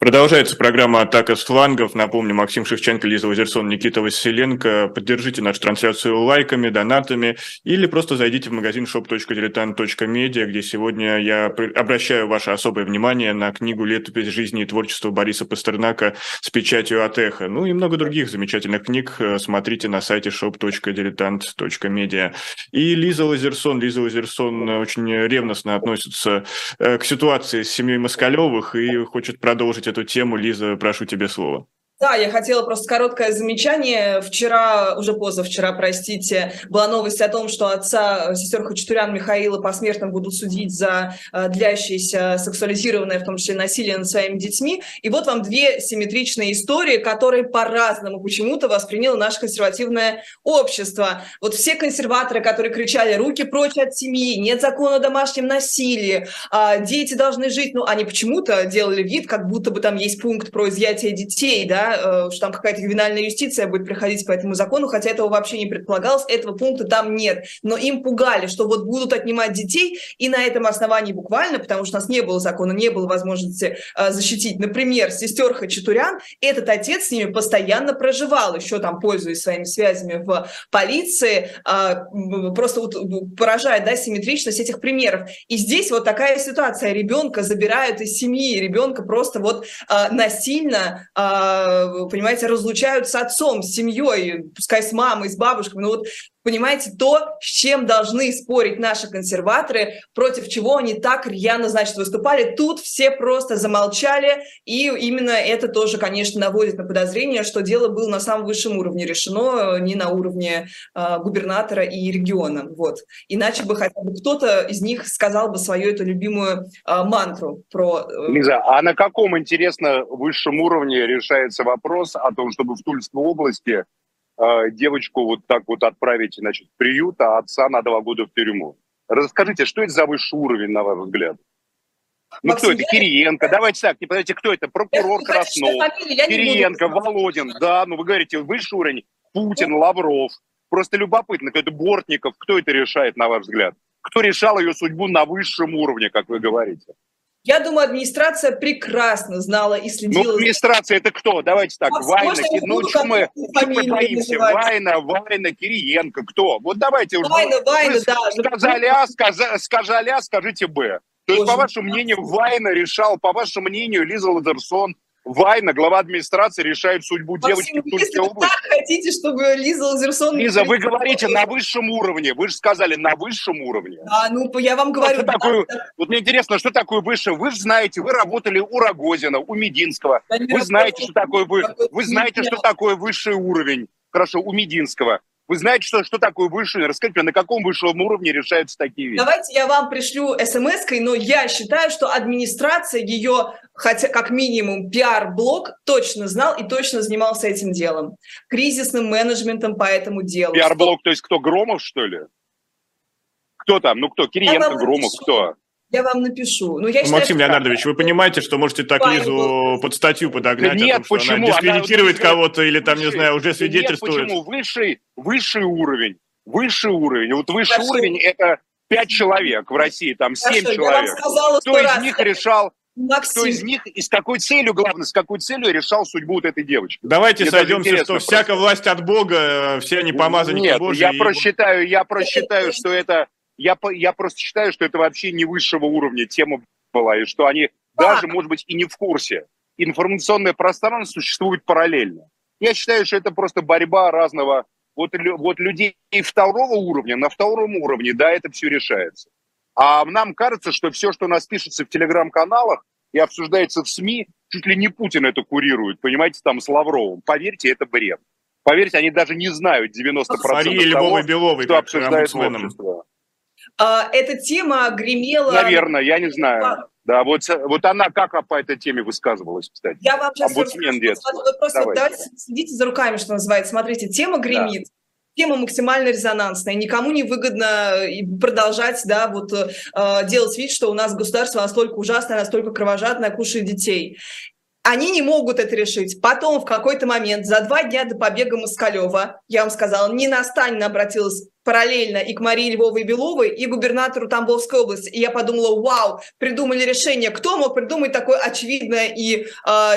Продолжается программа «Атака с флангов». Напомню, Максим Шевченко, Лиза Лазерсон, Никита Василенко. Поддержите нашу трансляцию лайками, донатами или просто зайдите в магазин shop.diletant.media, где сегодня я обращаю ваше особое внимание на книгу «Летопись жизни и творчества Бориса Пастернака» с печатью от «Эхо». Ну и много других замечательных книг смотрите на сайте shop.diletant.media. И Лиза Лазерсон очень ревностно относится к ситуации с семьей Москалёвых и хочет продолжить эту тему. Лиза, прошу тебе слово. Да, я хотела просто короткое замечание. Вчера, уже позавчера, простите, была новость о том, что отца сестер Хачатурян Михаила посмертно будут судить за длящееся сексуализированное, в том числе, насилие над своими детьми. И вот вам две симметричные истории, которые по-разному почему-то восприняло наше консервативное общество. Вот все консерваторы, которые кричали «руки прочь от семьи», «нет закона о домашнем насилии», «дети должны жить», ну, они почему-то делали вид, как будто бы там есть пункт про изъятие детей, да, что там какая-то ювенальная юстиция будет приходить по этому закону, хотя этого вообще не предполагалось, этого пункта там нет. Но им пугали, что вот будут отнимать детей, и на этом основании буквально, потому что у нас не было закона, не было возможности защитить. Например, сестер Хачатурян, этот отец с ними постоянно проживал, еще там, пользуясь своими связями в полиции, просто вот поражает, да, симметричность этих примеров. И здесь вот такая ситуация, ребенка забирают из семьи, ребенка просто вот насильно, понимаете, разлучают с отцом, с семьей, пускай с мамой, с бабушкой, но вот понимаете, то, с чем должны спорить наши консерваторы, против чего они так рьяно, значит, выступали. Тут все просто замолчали, и именно это тоже, конечно, наводит на подозрение, что дело было на самом высшем уровне решено, не на уровне губернатора и региона. Вот. Иначе бы хотя бы кто-то из них сказал бы свою эту любимую мантру про... Лиза, а на каком, интересно, высшем уровне решается вопрос о том, чтобы в Тульской области девочку вот так вот отправить, значит, в приют, а отца на 2 года в тюрьму? Расскажите, что это за высший уровень, на ваш взгляд? Ну, Максим, кто это? Кириенко? Давайте так, не подождите, кто это? Прокурор Краснов, Кириенко, Володин, да, ну вы говорите, высший уровень, Путин, Лавров. Просто любопытно, кто это, Бортников, кто это решает, на ваш взгляд? Кто решал ее судьбу на высшем уровне, как вы говорите? Я думаю, администрация прекрасно знала и следила. Ну, администрация это кто? Давайте так, Вайна, ну что мы боимся? Вайна, Кириенко, кто? Вот давайте уже. Вайна, да. Сказали А, скажите Б. То есть, по вашему мнению, Вайна решал, по вашему мнению, Лиза Лазерсон, Вайна, глава администрации, решает судьбу девочки в Тульской области. Вы так хотите, чтобы Лиза Лазерсон... Лиза, вы говорите на высшем уровне. Вы же сказали на высшем уровне. А, ну, я вам говорю... А да, такое... да. Вот мне интересно, что такое высшее? Вы же знаете, вы работали у Рогозина, у Мединского. Да, вы знаете, что такое... Вы знаете, что такое высший уровень. Хорошо, у Мединского. Вы знаете, что такое высшее? Расскажите мне, на каком высшем уровне решаются такие вещи? Давайте я вам пришлю смс-кой, но я считаю, что администрация ее, хотя как минимум пиар-блок, точно знал и точно занимался этим делом. Кризисным менеджментом по этому делу. Пиар-блок, то есть кто, Громов, что ли? Кто там? Ну кто? Кириенко, Громов, кто? Я вам напишу. Но я считаю, Максим Леонардович, вы понимаете, что можете так Лизу под статью подогнать, да, нет, о том, что почему? Она дискредитирует кого-то или там, не знаю, уже свидетельствует? Нет, почему? Высший уровень. Вот высший уровень – это 5 человек в России, там 7 человек. Кто из них решал? Максим. Кто из них и с какой целью, главное, с какой целью решал судьбу вот этой девочки? Давайте сойдемся, что всякая власть от Бога, все они помазанники Божьи. Нет, я просчитаю, что это... Я просто считаю, что это вообще не высшего уровня тема была, и что они даже, может быть, и не в курсе. Информационное пространство существует параллельно. Я считаю, что это просто борьба разного... Вот людей второго уровня, на втором уровне, да, это все решается. А нам кажется, что все, что у нас пишется в телеграм-каналах и обсуждается в СМИ, чуть ли не Путин это курирует, понимаете, там с Лавровым. Поверьте, это бред. Поверьте, они даже не знают 90% того, что обсуждается в обществе. Эта тема гремела... Наверное, я не знаю. Да, вот она как по этой теме высказывалась, кстати. Я вам сейчас расскажу. Давайте следите за руками, что называется. Смотрите, тема гремит. Да. Тема максимально резонансная. Никому не выгодно продолжать, да, вот, делать вид, что у нас государство настолько ужасное, настолько кровожадное, кушает детей. Они не могут это решить. Потом в какой-то момент, за 2 дня до побега Москалёва, я вам сказала, Нина Останина обратилась параллельно и к Марии Львовой Беловой, и губернатору Тамбовской области. И я подумала, вау, придумали решение. Кто мог придумать такое очевидное и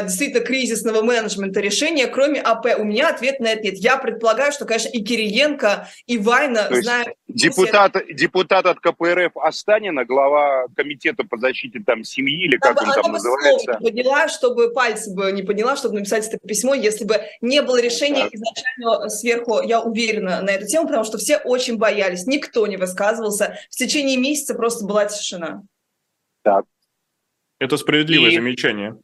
действительно кризисного менеджмента решение, кроме АП? У меня ответ на это нет. Я предполагаю, что, конечно, и Кириенко, и Вайна знают... Депутат от КПРФ Останина, глава комитета по защите там семьи, или как он там называется... Она бы подняла, чтобы пальцы бы не подняла, чтобы написать это письмо, если бы не было решения изначально сверху, я уверена, на эту тему, потому что все очень боялись, никто не высказывался. В течение месяца просто была тишина. Так. Это справедливое замечание.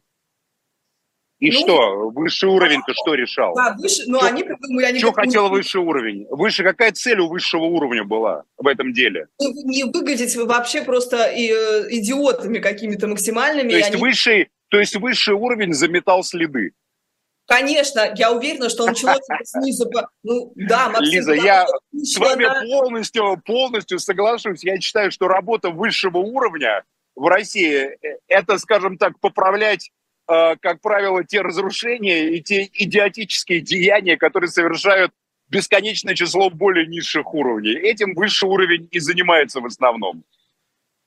И ну, что? Высший уровень-то что решал? Да, выше, но что, они придумали, они что хотел высший уровень? Выше, какая цель у высшего уровня была в этом деле? Не выглядеть вообще просто идиотами какими-то максимальными. То есть, высший уровень заметал следы? Конечно, я уверена, что началось снизу. Ну, да, Максим, Лиза, я с вами полностью соглашусь. Я считаю, что работа высшего уровня в России – это, скажем так, поправлять, как правило, те разрушения и те идиотические деяния, которые совершают бесконечное число более низших уровней. Этим высший уровень и занимается в основном.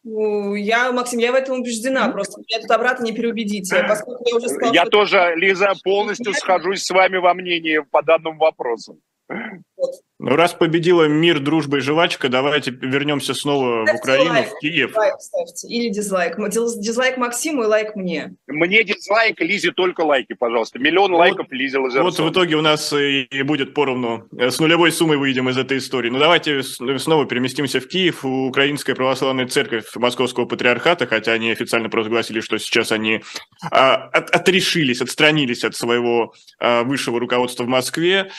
Я, Максим, я в этом убеждена, просто меня тут обратно не переубедите. Я уже сказала, я тоже, Лиза, полностью схожусь с вами во мнении по данному вопросу. Вот. Раз победила мир, дружба и жвачка, давайте вернемся снова в Украину, лайк, в Киев. Лайк ставьте. Или дизлайк. Дизлайк Максиму и лайк мне. Мне дизлайк, Лизе только лайки, пожалуйста. 1 000 000 вот, лайков Лизе Лазерсон. Вот в итоге у нас и будет поровну. С нулевой суммой выйдем из этой истории. Но давайте снова переместимся в Киев. Украинская православная церковь Московского патриархата, хотя они официально провозгласили, что сейчас они отрешились, отстранились от своего высшего руководства в Москве,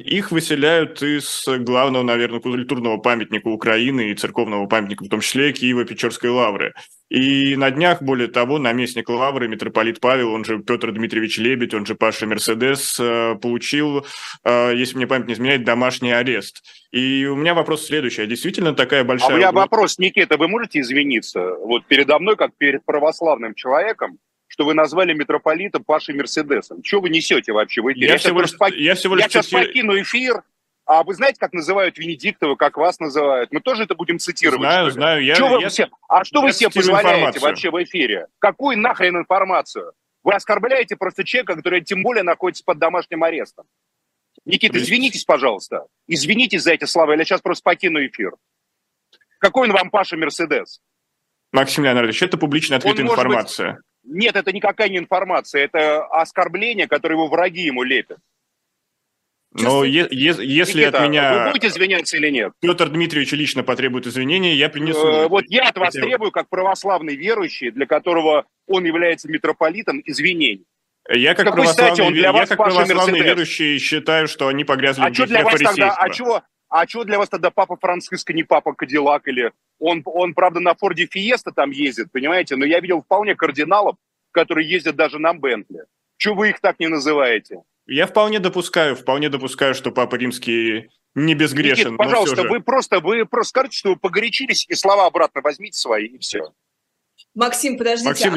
их выселяют из главного, наверное, культурного памятника Украины и церковного памятника, в том числе Киево-Печерской лавры. И на днях, более того, наместник лавры, митрополит Павел, он же Петр Дмитриевич Лебедь, он же Паша Мерседес, получил, если мне память не изменяет, домашний арест. И у меня вопрос следующий. А действительно такая большая... А у меня вопрос, Никита, вы можете извиниться вот передо мной, как перед православным человеком, что вы назвали митрополита Пашей Мерседесом? Что вы несете вообще? Вы я сейчас покину эфир. А вы знаете, как называют Венедиктова, как вас называют? Мы тоже это будем цитировать. Знаю. Что вы себе позволяете вообще в эфире? Какую нахрен информацию? Вы оскорбляете просто человека, который тем более находится под домашним арестом. Никита, извинитесь, пожалуйста. Извинитесь за эти слова, или я сейчас просто покину эфир. Какой он вам Паша Мерседес? Максим Леонидович, это публично открытая информация. Нет, это никакая не информация, это оскорбление, которое его враги ему лепят. Но если Никита, от меня... Вы будете извиняться или нет? Петр Дмитриевич лично потребует извинения, я принесу... Вот я от вас требую, как православный верующий, для которого он является митрополитом, извинений. Я как православный верующий считаю, что они погрязли в грехе фарисейства. А чего для вас тогда папа Франциск, не папа Кадиллак? Или он, правда, на Форде Фиеста там ездит, понимаете? Но я видел вполне кардиналов, которые ездят даже на Бентли. Чего вы их так не называете? Я вполне допускаю, что папа Римский не безгрешен. Никит, пожалуйста, же... вы просто скажите, что вы погорячились, и слова обратно возьмите свои, и все. Максим, подождите. Максим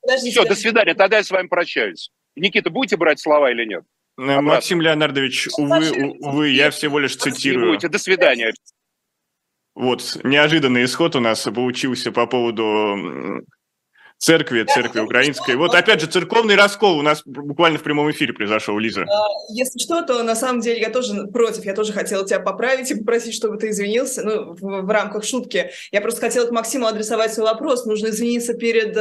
Подождите. Все, до свидания, тогда я с вами прощаюсь. Никита, будете брать слова или нет? Максим Леонардович, увы, я всего лишь цитирую. До свидания. Вот, неожиданный исход у нас получился по поводу церкви украинской. Вот опять же, церковный раскол у нас буквально в прямом эфире произошел, Лиза. Если что, то на самом деле я тоже против, я тоже хотела тебя поправить и попросить, чтобы ты извинился, ну, в рамках шутки. Я просто хотела к Максиму адресовать свой вопрос. Нужно извиниться перед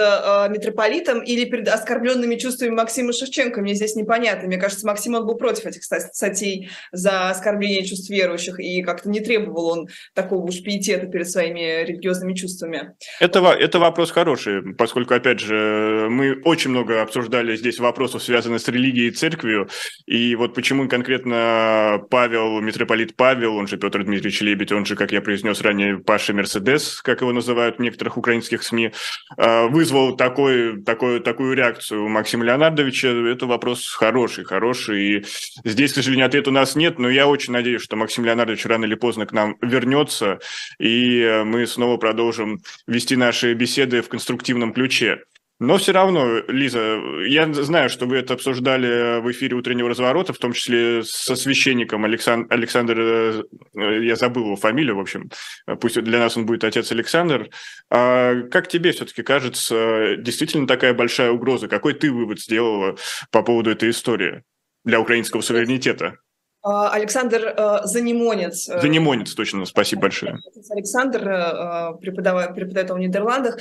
митрополитом или перед оскорбленными чувствами Максима Шевченко? Мне здесь непонятно. Мне кажется, Максим, он был против этих статей за оскорбление чувств верующих, и как-то не требовал он такого уж пиетета перед своими религиозными чувствами. Это вопрос хороший, поскольку, опять же, мы очень много обсуждали здесь вопросов, связанных с религией и церковью, и вот почему конкретно Павел, митрополит Павел, он же Петр Дмитриевич Лебедь, он же, как я произнес ранее, Паша Мерседес, как его называют в некоторых украинских СМИ, вызвал такую реакцию у Максима Леонардовича. Это вопрос хороший, и здесь, к сожалению, ответа у нас нет, но я очень надеюсь, что Максим Леонардович рано или поздно к нам вернется, и мы снова продолжим вести наши беседы в конструктивном ключе. Но все равно, Лиза, я знаю, что вы это обсуждали в эфире «Утреннего разворота», в том числе со священником Александр, я забыл его фамилию, в общем, пусть для нас он будет отец Александр. А как тебе все-таки кажется, действительно такая большая угроза? Какой ты вывод сделала по поводу этой истории для украинского суверенитета? Александр Занимонец. Занимонец, точно, спасибо большое. Александр преподает в Нидерландах.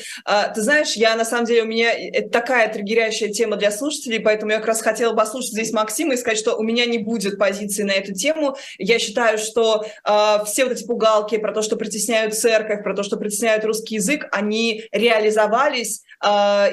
Ты знаешь, я на самом деле, у меня это такая триггерящая тема для слушателей, поэтому я как раз хотела бы послушать здесь Максима и сказать, что у меня не будет позиции на эту тему. Я считаю, что все вот эти пугалки про то, что притесняют церковь, про то, что притесняют русский язык, они реализовались,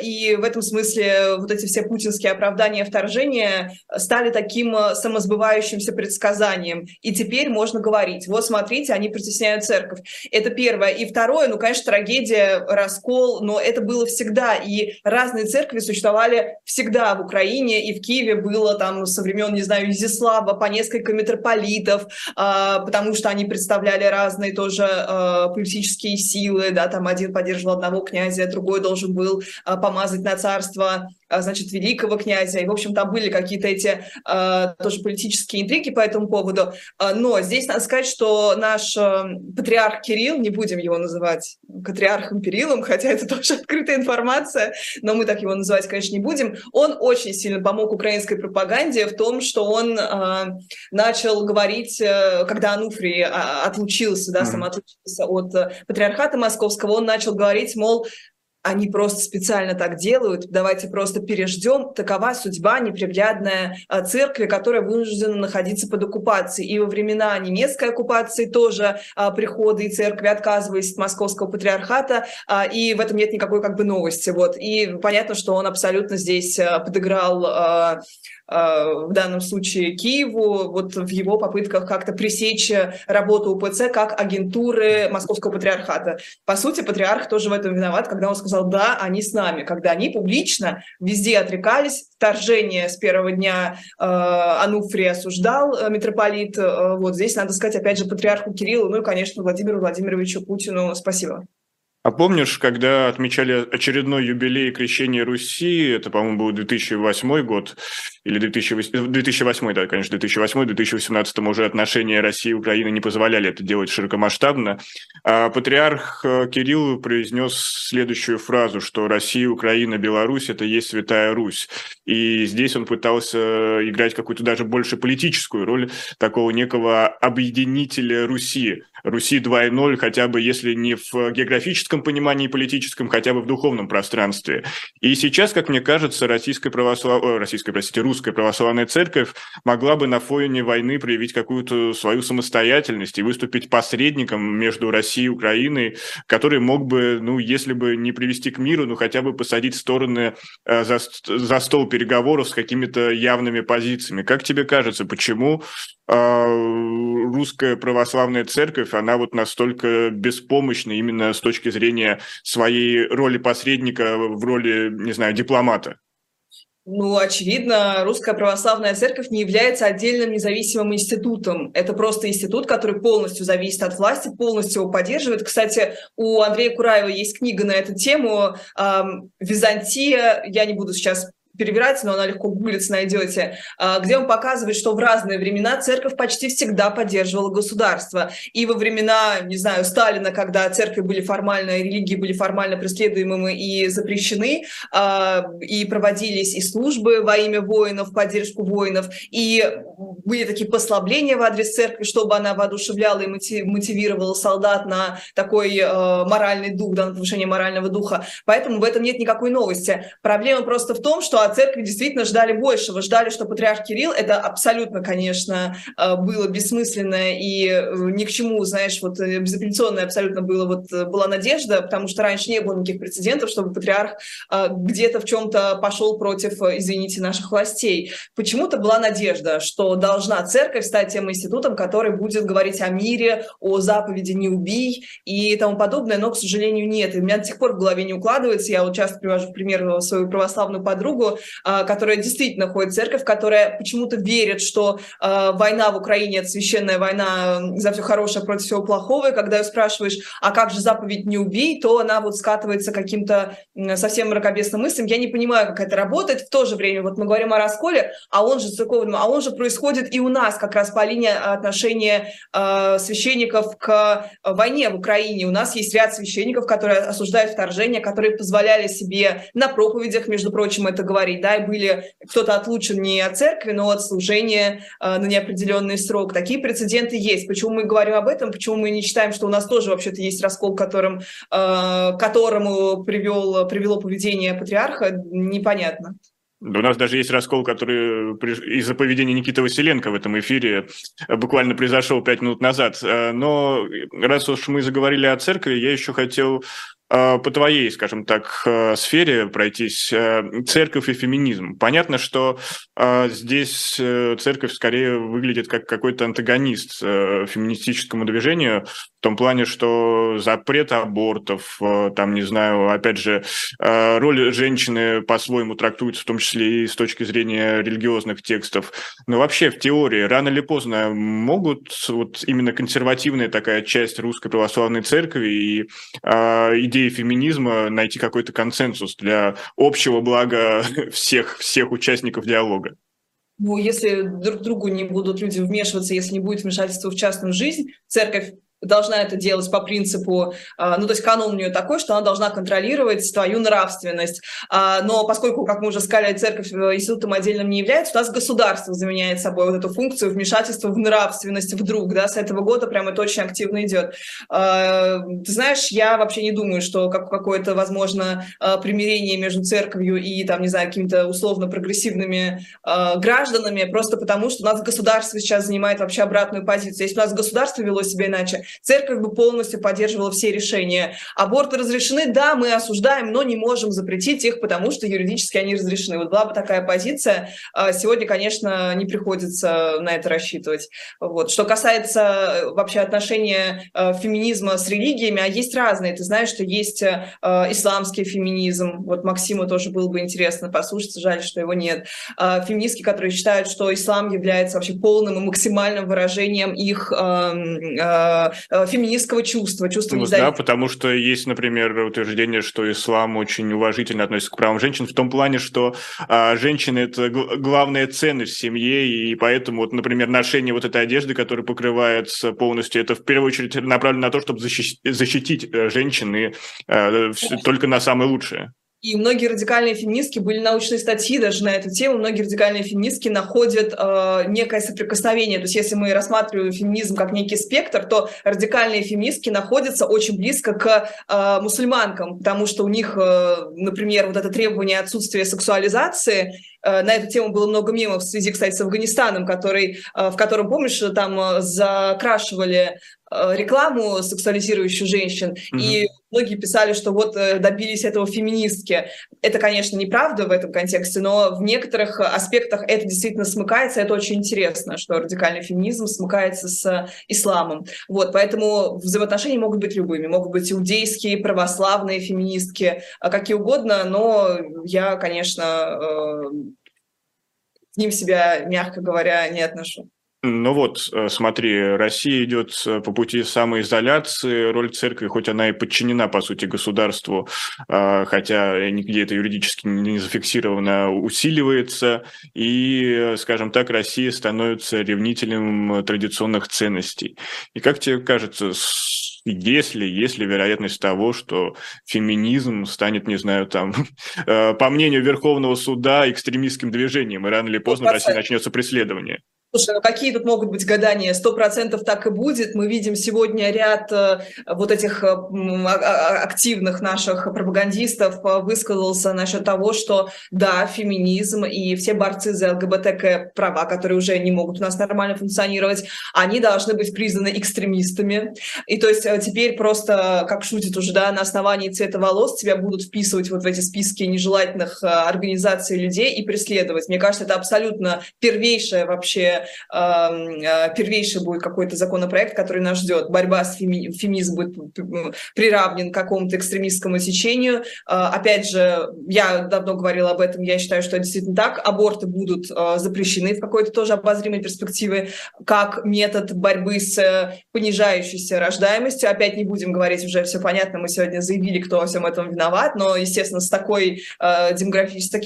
и в этом смысле вот эти все путинские оправдания вторжения стали таким самосбывающимся предсказанием. И теперь можно говорить, вот смотрите, они притесняют церковь. Это первое. И второе, ну, конечно, трагедия, раскол, но это было всегда. И разные церкви существовали всегда в Украине, и в Киеве было там со времен, не знаю, Изяслава по несколько митрополитов, потому что они представляли разные тоже политические силы, да, там один поддерживал одного князя, другой должен был помазать на царство, значит, великого князя, и, в общем, там были какие-то эти тоже политические интриги по этому поводу, но здесь надо сказать, что наш патриарх Кирилл, не будем его называть патриархом Кириллом, хотя это тоже открытая информация, но мы так его называть, конечно, не будем, он очень сильно помог украинской пропаганде в том, что он начал говорить, когда Онуфрий отлучился, да, сам отлучился от патриархата московского, он начал говорить, мол, они просто специально так делают, давайте просто переждем, такова судьба неприглядная церкви, которая вынуждена находиться под оккупацией. И во времена немецкой оккупации тоже приходы и церкви отказывались от московского патриархата, и в этом нет никакой как бы новости. Вот. И понятно, что он абсолютно здесь подыграл в данном случае Киеву, вот в его попытках как-то пресечь работу УПЦ как агентуры московского патриархата. По сути, патриарх тоже в этом виноват, когда он сказал, да, они с нами, когда они публично везде отрекались, вторжение с первого дня Онуфрия осуждал митрополит. Вот здесь надо сказать, опять же, патриарху Кириллу, ну и, конечно, Владимиру Владимировичу Путину спасибо. А помнишь, когда отмечали очередной юбилей крещения Руси, это, по-моему, был 2008 год, или 2008, да, конечно, 2008-2018 уже отношения России и Украины не позволяли это делать широкомасштабно, а патриарх Кирилл произнес следующую фразу, что Россия, Украина, Беларусь – это есть Святая Русь. И здесь он пытался играть какую-то даже больше политическую роль такого некого объединителя Руси. Руси 2.0, хотя бы если не в географическом понимании и политическом, хотя бы в духовном пространстве. И сейчас, как мне кажется, Русская православная церковь могла бы на фоне войны проявить какую-то свою самостоятельность и выступить посредником между Россией и Украиной, который мог бы, ну, если бы не привести к миру, ну, хотя бы посадить стороны за стол переговоров с какими-то явными позициями. Как тебе кажется, почему Русская православная церковь, она вот настолько беспомощна именно с точки зрения своей роли посредника в роли, не знаю, дипломата? Ну, очевидно, Русская православная церковь не является отдельным независимым институтом. Это просто институт, который полностью зависит от власти, полностью его поддерживает. Кстати, у Андрея Кураева есть книга на эту тему «Византия». Я не буду сейчас перебирать, но она легко гуглится, найдете, где он показывает, что в разные времена церковь почти всегда поддерживала государство. И во времена, не знаю, Сталина, когда церкви были формально, религии были формально преследуемыми и запрещены, и проводились и службы во имя воинов, в поддержку воинов, и были такие послабления в адрес церкви, чтобы она воодушевляла и мотивировала солдат на такой моральный дух, на повышение морального духа. Поэтому в этом нет никакой новости. Проблема просто в том, что от церкви действительно ждали большего, ждали, что патриарх Кирилл, это абсолютно, конечно, было бессмысленно и ни к чему, знаешь, вот безапелляционная абсолютно было, вот, была надежда, потому что раньше не было никаких прецедентов, чтобы патриарх где-то в чем-то пошел против, извините, наших властей. Почему-то была надежда, что должна церковь стать тем институтом, который будет говорить о мире, о заповеди «не убий» и тому подобное, но, к сожалению, нет. И у меня до сих пор в голове не укладывается, я вот часто привожу в пример свою православную подругу, которая действительно ходит в церковь, которая почему-то верит, что война в Украине – это священная война за все хорошее против всего плохого, и когда ее спрашиваешь, а как же заповедь «не убей», то она вот скатывается к каким-то совсем мракобесным мыслям. Я не понимаю, как это работает. В то же время вот мы говорим о расколе, а он же церковным, а он же происходит и у нас как раз по линии отношения священников к войне в Украине. У нас есть ряд священников, которые осуждают вторжение, которые позволяли себе на проповедях, между прочим, это говорить, говорить, да, и были кто-то отлучен не от церкви, но от служения на неопределенный срок. Такие прецеденты есть. Почему мы говорим об этом? Почему мы не считаем, что у нас тоже вообще-то есть раскол, которому привело поведение патриарха, непонятно. Да, у нас даже есть раскол, который из-за поведения Никиты Василенко в этом эфире буквально произошел 5 минут назад. Но раз уж мы заговорили о церкви, я еще хотел по твоей, скажем так, сфере пройтись. Церковь и феминизм. Понятно, что здесь церковь скорее выглядит как какой-то антагонист феминистическому движению, в том плане, что запрет абортов, там, не знаю, опять же, роль женщины по-своему трактуется, в том числе и с точки зрения религиозных текстов. Но вообще в теории рано или поздно могут вот именно консервативная такая часть Русской Православной Церкви и идеи феминизма найти какой-то консенсус для общего блага всех участников диалога? Ну, если друг другу не будут люди вмешиваться, если не будет вмешательства в частную жизнь, церковь должна это делать по принципу, ну, то есть канон у нее такой, что она должна контролировать твою нравственность. Но поскольку, как мы уже сказали, церковь институтом отдельным не является, у нас государство заменяет собой вот эту функцию вмешательства в нравственность вдруг, да, с этого года прям это очень активно идет. Ты знаешь, я вообще не думаю, что какое-то, возможно, примирение между церковью и, там, не знаю, какими-то условно-прогрессивными гражданами, просто потому, что у нас государство сейчас занимает вообще обратную позицию. Если бы у нас государство вело себя иначе, церковь бы полностью поддерживала все решения. Аборты разрешены, да, мы осуждаем, но не можем запретить их, потому что юридически они разрешены. Вот была бы такая позиция. Сегодня, конечно, не приходится на это рассчитывать. Вот. Что касается вообще отношения феминизма с религиями, а есть разные. Ты знаешь, что есть исламский феминизм. Вот Максиму тоже было бы интересно послушать, жаль, что его нет. Феминистки, которые считают, что ислам является вообще полным и максимальным выражением их феминистского чувства независимости. Да, потому что есть, например, утверждение, что ислам очень уважительно относится к правам женщин, в том плане, что женщины – это главная ценность в семье, и поэтому, вот, например, ношение вот этой одежды, которая покрывается полностью, это в первую очередь направлено на то, чтобы защитить женщин и только на самое лучшее. И многие радикальные феминистки, были научные статьи даже на эту тему, многие радикальные феминистки находят некое соприкосновение. То есть если мы рассматриваем феминизм как некий спектр, то радикальные феминистки находятся очень близко к мусульманкам, потому что у них, например, вот это требование отсутствия сексуализации. На эту тему было много мемов в связи, кстати, с Афганистаном, в котором, помнишь, там закрашивали рекламу, сексуализирующую женщин, и многие писали, что вот добились этого феминистки. Это, конечно, неправда в этом контексте, но в некоторых аспектах это действительно смыкается, это очень интересно, что радикальный феминизм смыкается с исламом. Вот, поэтому взаимоотношения могут быть любыми, могут быть иудейские, православные феминистки, какие угодно, но я, конечно, к ним себя, мягко говоря, не отношу. Ну вот, смотри, Россия идет по пути самоизоляции, роль церкви, хоть она и подчинена, по сути, государству, хотя нигде это юридически не зафиксировано, усиливается, и, скажем так, Россия становится ревнителем традиционных ценностей. И как тебе кажется, есть ли вероятность того, что феминизм станет, не знаю, там, по мнению Верховного суда, экстремистским движением, и рано или поздно в России начнется преследование? Слушай, ну какие тут могут быть гадания? 100% так и будет. Мы видим сегодня ряд вот этих активных наших пропагандистов высказался насчет того, что да, феминизм и все борцы за ЛГБТК права, которые уже не могут у нас нормально функционировать, они должны быть признаны экстремистами. И то есть теперь просто, как шутит уже, да, на основании цвета волос тебя будут вписывать вот в эти списки нежелательных организаций людей и преследовать. Мне кажется, это абсолютно первейший будет какой-то законопроект, который нас ждет. Борьба с феминизмом будет приравнен к какому-то экстремистскому течению. Опять же, я давно говорила об этом, я считаю, что действительно так. Аборты будут запрещены в какой-то тоже обозримой перспективе, как метод борьбы с понижающейся рождаемостью. Опять не будем говорить, уже все понятно, мы сегодня заявили, кто во всем этом виноват, но, естественно, с таким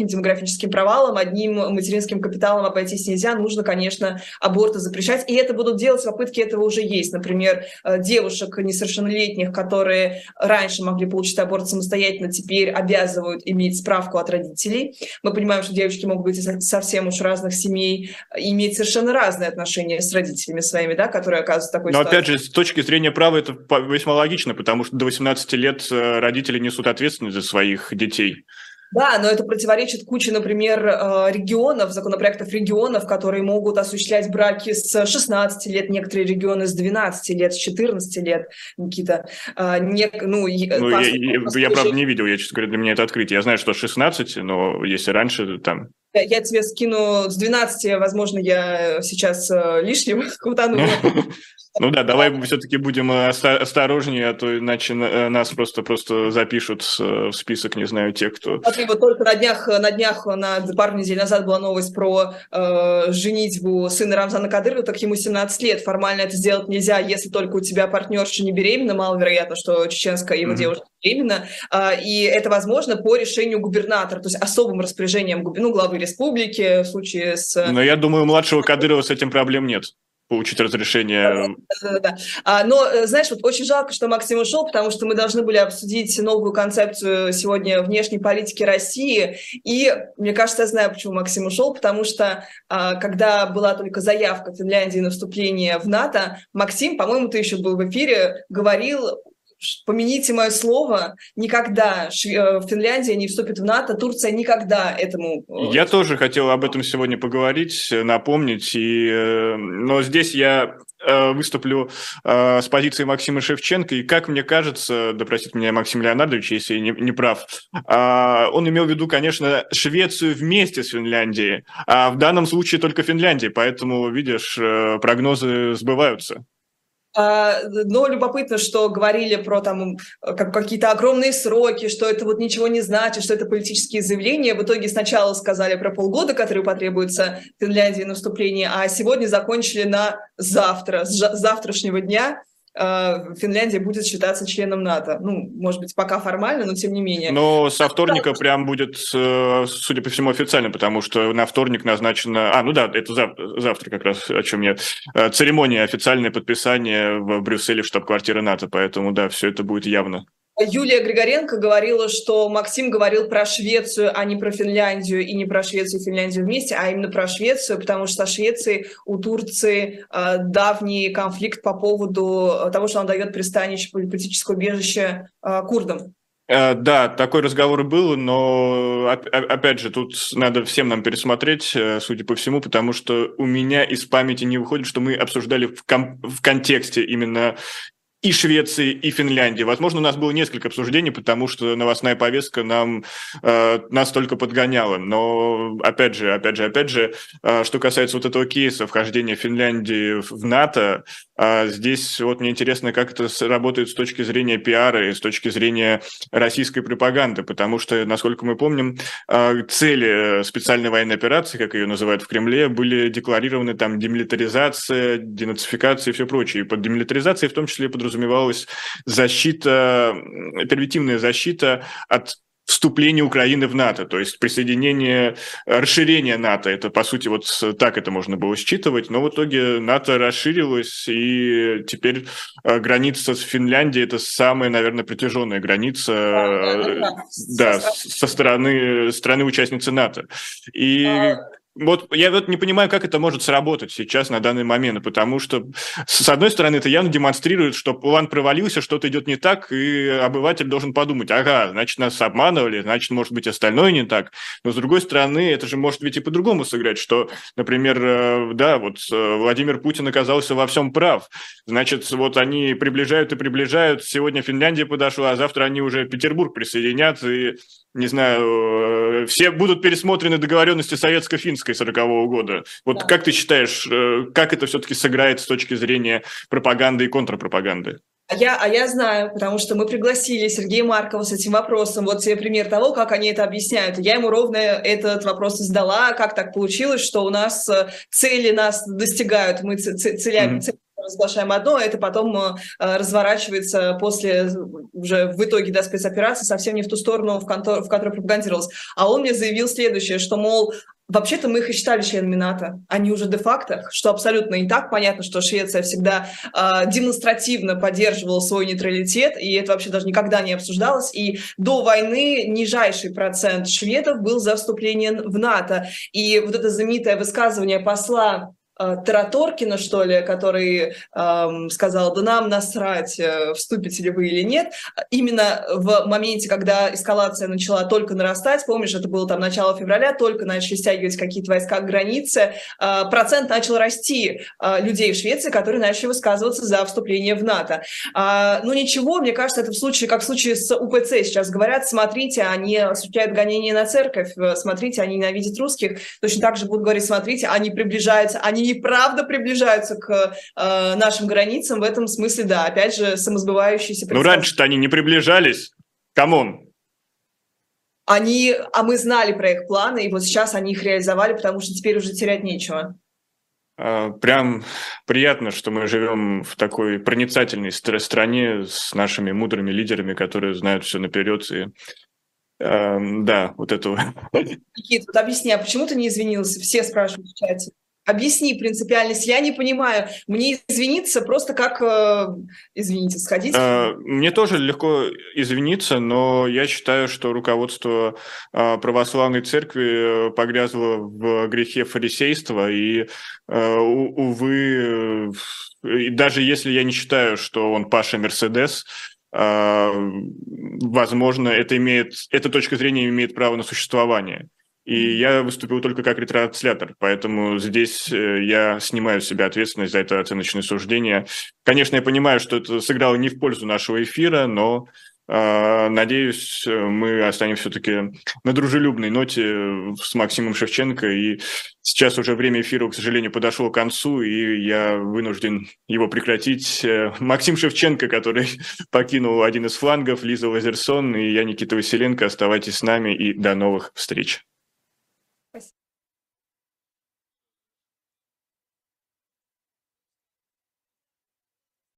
демографическим провалом одним материнским капиталом обойтись нельзя, нужно, конечно, конечно, аборты запрещать. И это будут делать, попытки этого уже есть. Например, девушек несовершеннолетних, которые раньше могли получить аборт самостоятельно, теперь обязывают иметь справку от родителей. Мы понимаем, что девочки могут быть из совсем уж разных семей, иметь совершенно разные отношения с родителями своими, да, которые оказывают такой ситуацию. Но опять же, с точки зрения права это весьма логично, потому что до 18 лет родители несут ответственность за своих детей. Да, но это противоречит куче, например, регионов, законопроектов регионов, которые могут осуществлять браки с 16 лет, некоторые регионы с 12 лет, с 14 лет, Никита. Я правда не видел, я, честно говоря, для меня это открытие. Я знаю, что 16, но если раньше, там... Я тебе скину с 12, возможно, я сейчас лишнего кутану. Ну да, давай мы все-таки будем осторожнее, а то иначе нас просто запишут в список, не знаю, тех, кто... Смотри, вот только на днях, пару недель назад была новость про женитьбу сына Рамзана Кадырова, так ему 17 лет, формально это сделать нельзя, если только у тебя партнерша не беременна, маловероятно, что чеченская его девушка беременна, и это возможно по решению губернатора, то есть особым распоряжением главы республики в случае с... Но я думаю, у младшего Кадырова с этим проблем нет. Получить разрешение. Да. Но, знаешь, вот очень жалко, что Максим ушел, потому что мы должны были обсудить новую концепцию сегодня внешней политики России. И, мне кажется, я знаю, почему Максим ушел, потому что, когда была только заявка Финляндии на вступление в НАТО, Максим, по-моему, ты еще был в эфире, говорил... Помяните мое слово, никогда Финляндия не вступит в НАТО, Турция никогда этому... Я тоже хотел об этом сегодня поговорить, напомнить, но здесь я выступлю с позиции Максима Шевченко, и, как мне кажется, да простит меня Максим Леонардович, если я не прав, он имел в виду, конечно, Швецию вместе с Финляндией, а в данном случае только Финляндия, поэтому, видишь, прогнозы сбываются. Но любопытно, что говорили про там какие-то огромные сроки, что это вот ничего не значит, что это политические заявления. В итоге сначала сказали про полгода, которые потребуются Финляндии на вступление, а сегодня закончили на завтра. С завтрашнего дня Финляндия будет считаться членом НАТО. Ну, может быть, пока формально, но тем не менее. Но со вторника прям будет, судя по всему, официально, потому что на вторник назначено... А, ну да, это завтра как раз, о чем я. Церемония, официальное подписание в Брюсселе в штаб-квартире НАТО, поэтому, да, все это будет явно. Юлия Григоренко говорила, что Максим говорил про Швецию, а не про Финляндию, и не про Швецию и Финляндию вместе, а именно про Швецию, потому что со Швецией у Турции давний конфликт по поводу того, что она дает пристанище, политическое убежище курдам. Да, такой разговор был, но, опять же, тут надо всем нам пересмотреть, судя по всему, потому что у меня из памяти не выходит, что мы обсуждали в контексте именно и Швеции, и Финляндии. Возможно, у нас было несколько обсуждений, потому что новостная повестка нас только подгоняла. Но, опять же, что касается вот этого кейса вхождения Финляндии в НАТО, здесь вот мне интересно, как это работает с точки зрения пиара и с точки зрения российской пропаганды, потому что, насколько мы помним, цели специальной военной операции, как ее называют в Кремле, были декларированы там демилитаризация, денацификация и все прочее. И под демилитаризацией в том числе подразумевается защита, первитивная защита от вступления Украины в НАТО, то есть присоединение, расширение НАТО. Это, по сути, вот так это можно было считывать, но в итоге НАТО расширилось, и теперь граница с Финляндией – это самая, наверное, протяженная граница со стороны страны-участницы НАТО. И... Вот я вот не понимаю, как это может сработать сейчас на данный момент, потому что, с одной стороны, это явно демонстрирует, что план провалился, что-то идет не так, и обыватель должен подумать, ага, значит, нас обманывали, значит, может быть, остальное не так. Но, с другой стороны, это же может ведь и по-другому сыграть, что, например, да, вот Владимир Путин оказался во всем прав. Значит, вот они приближают и приближают, сегодня Финляндия подошла, а завтра они уже Петербург присоединят, и... Не знаю, все будут пересмотрены договоренности советско-финской 40-го года. Вот да. Как ты считаешь, как это все-таки сыграет с точки зрения пропаганды и контрпропаганды? А я знаю, потому что мы пригласили Сергея Маркова с этим вопросом. Вот тебе пример того, как они это объясняют. Я ему ровно этот вопрос задала, как так получилось, что у нас цели нас достигают, мы целями разглашаем одно, а это потом разворачивается после, уже в итоге, да, спецоперации совсем не в ту сторону, в которой пропагандировалось. А он мне заявил следующее, что, мол, Вообще-то мы их и считали членами НАТО, они уже де-факто, что абсолютно и так понятно, что Швеция всегда демонстративно поддерживала свой нейтралитет, и это вообще даже никогда не обсуждалось, и до войны нижайший процент шведов был за вступление в НАТО, и вот это знаменитое высказывание посла Тараторкина, что ли, который сказал, да нам насрать, вступите ли вы или нет, именно в моменте, когда эскалация начала только нарастать, помнишь, это было там начало февраля, только начали стягивать какие-то войска к границе, процент начал расти людей в Швеции, которые начали высказываться за вступление в НАТО. Ну ничего, мне кажется, это в случае, как в случае с УПЦ сейчас говорят, смотрите, они осуществляют гонение на церковь, смотрите, они ненавидят русских, точно так же будут говорить, смотрите, они приближаются, они и правда приближаются к нашим границам, в этом смысле, да, опять же, самосбывающиеся... Ну, раньше-то они не приближались, камон. А мы знали про их планы, и вот сейчас они их реализовали, потому что теперь уже терять нечего. Прям приятно, что мы живем в такой проницательной стране с нашими мудрыми лидерами, которые знают все наперед и... да, вот этого. Никит, вот объясни, а почему ты не извинился? Все спрашивают в чате. Объясни принципиальность, я не понимаю. Мне извиниться просто как... извините, сходить? Мне тоже легко извиниться, но я считаю, что руководство православной церкви погрязло в грехе фарисейства, и, увы, даже если я не считаю, что он Паша Мерседес, возможно, эта точка зрения имеет право на существование. И я выступил только как ретранслятор, поэтому здесь я снимаю с себя ответственность за это оценочное суждение. Конечно, я понимаю, что это сыграло не в пользу нашего эфира, но, надеюсь, мы останемся все-таки на дружелюбной ноте с Максимом Шевченко. И сейчас уже время эфира, к сожалению, подошло к концу, и я вынужден его прекратить. Максим Шевченко, который покинул один из флангов, Лиза Лазерсон и я, Никита Василенко. Оставайтесь с нами и до новых встреч.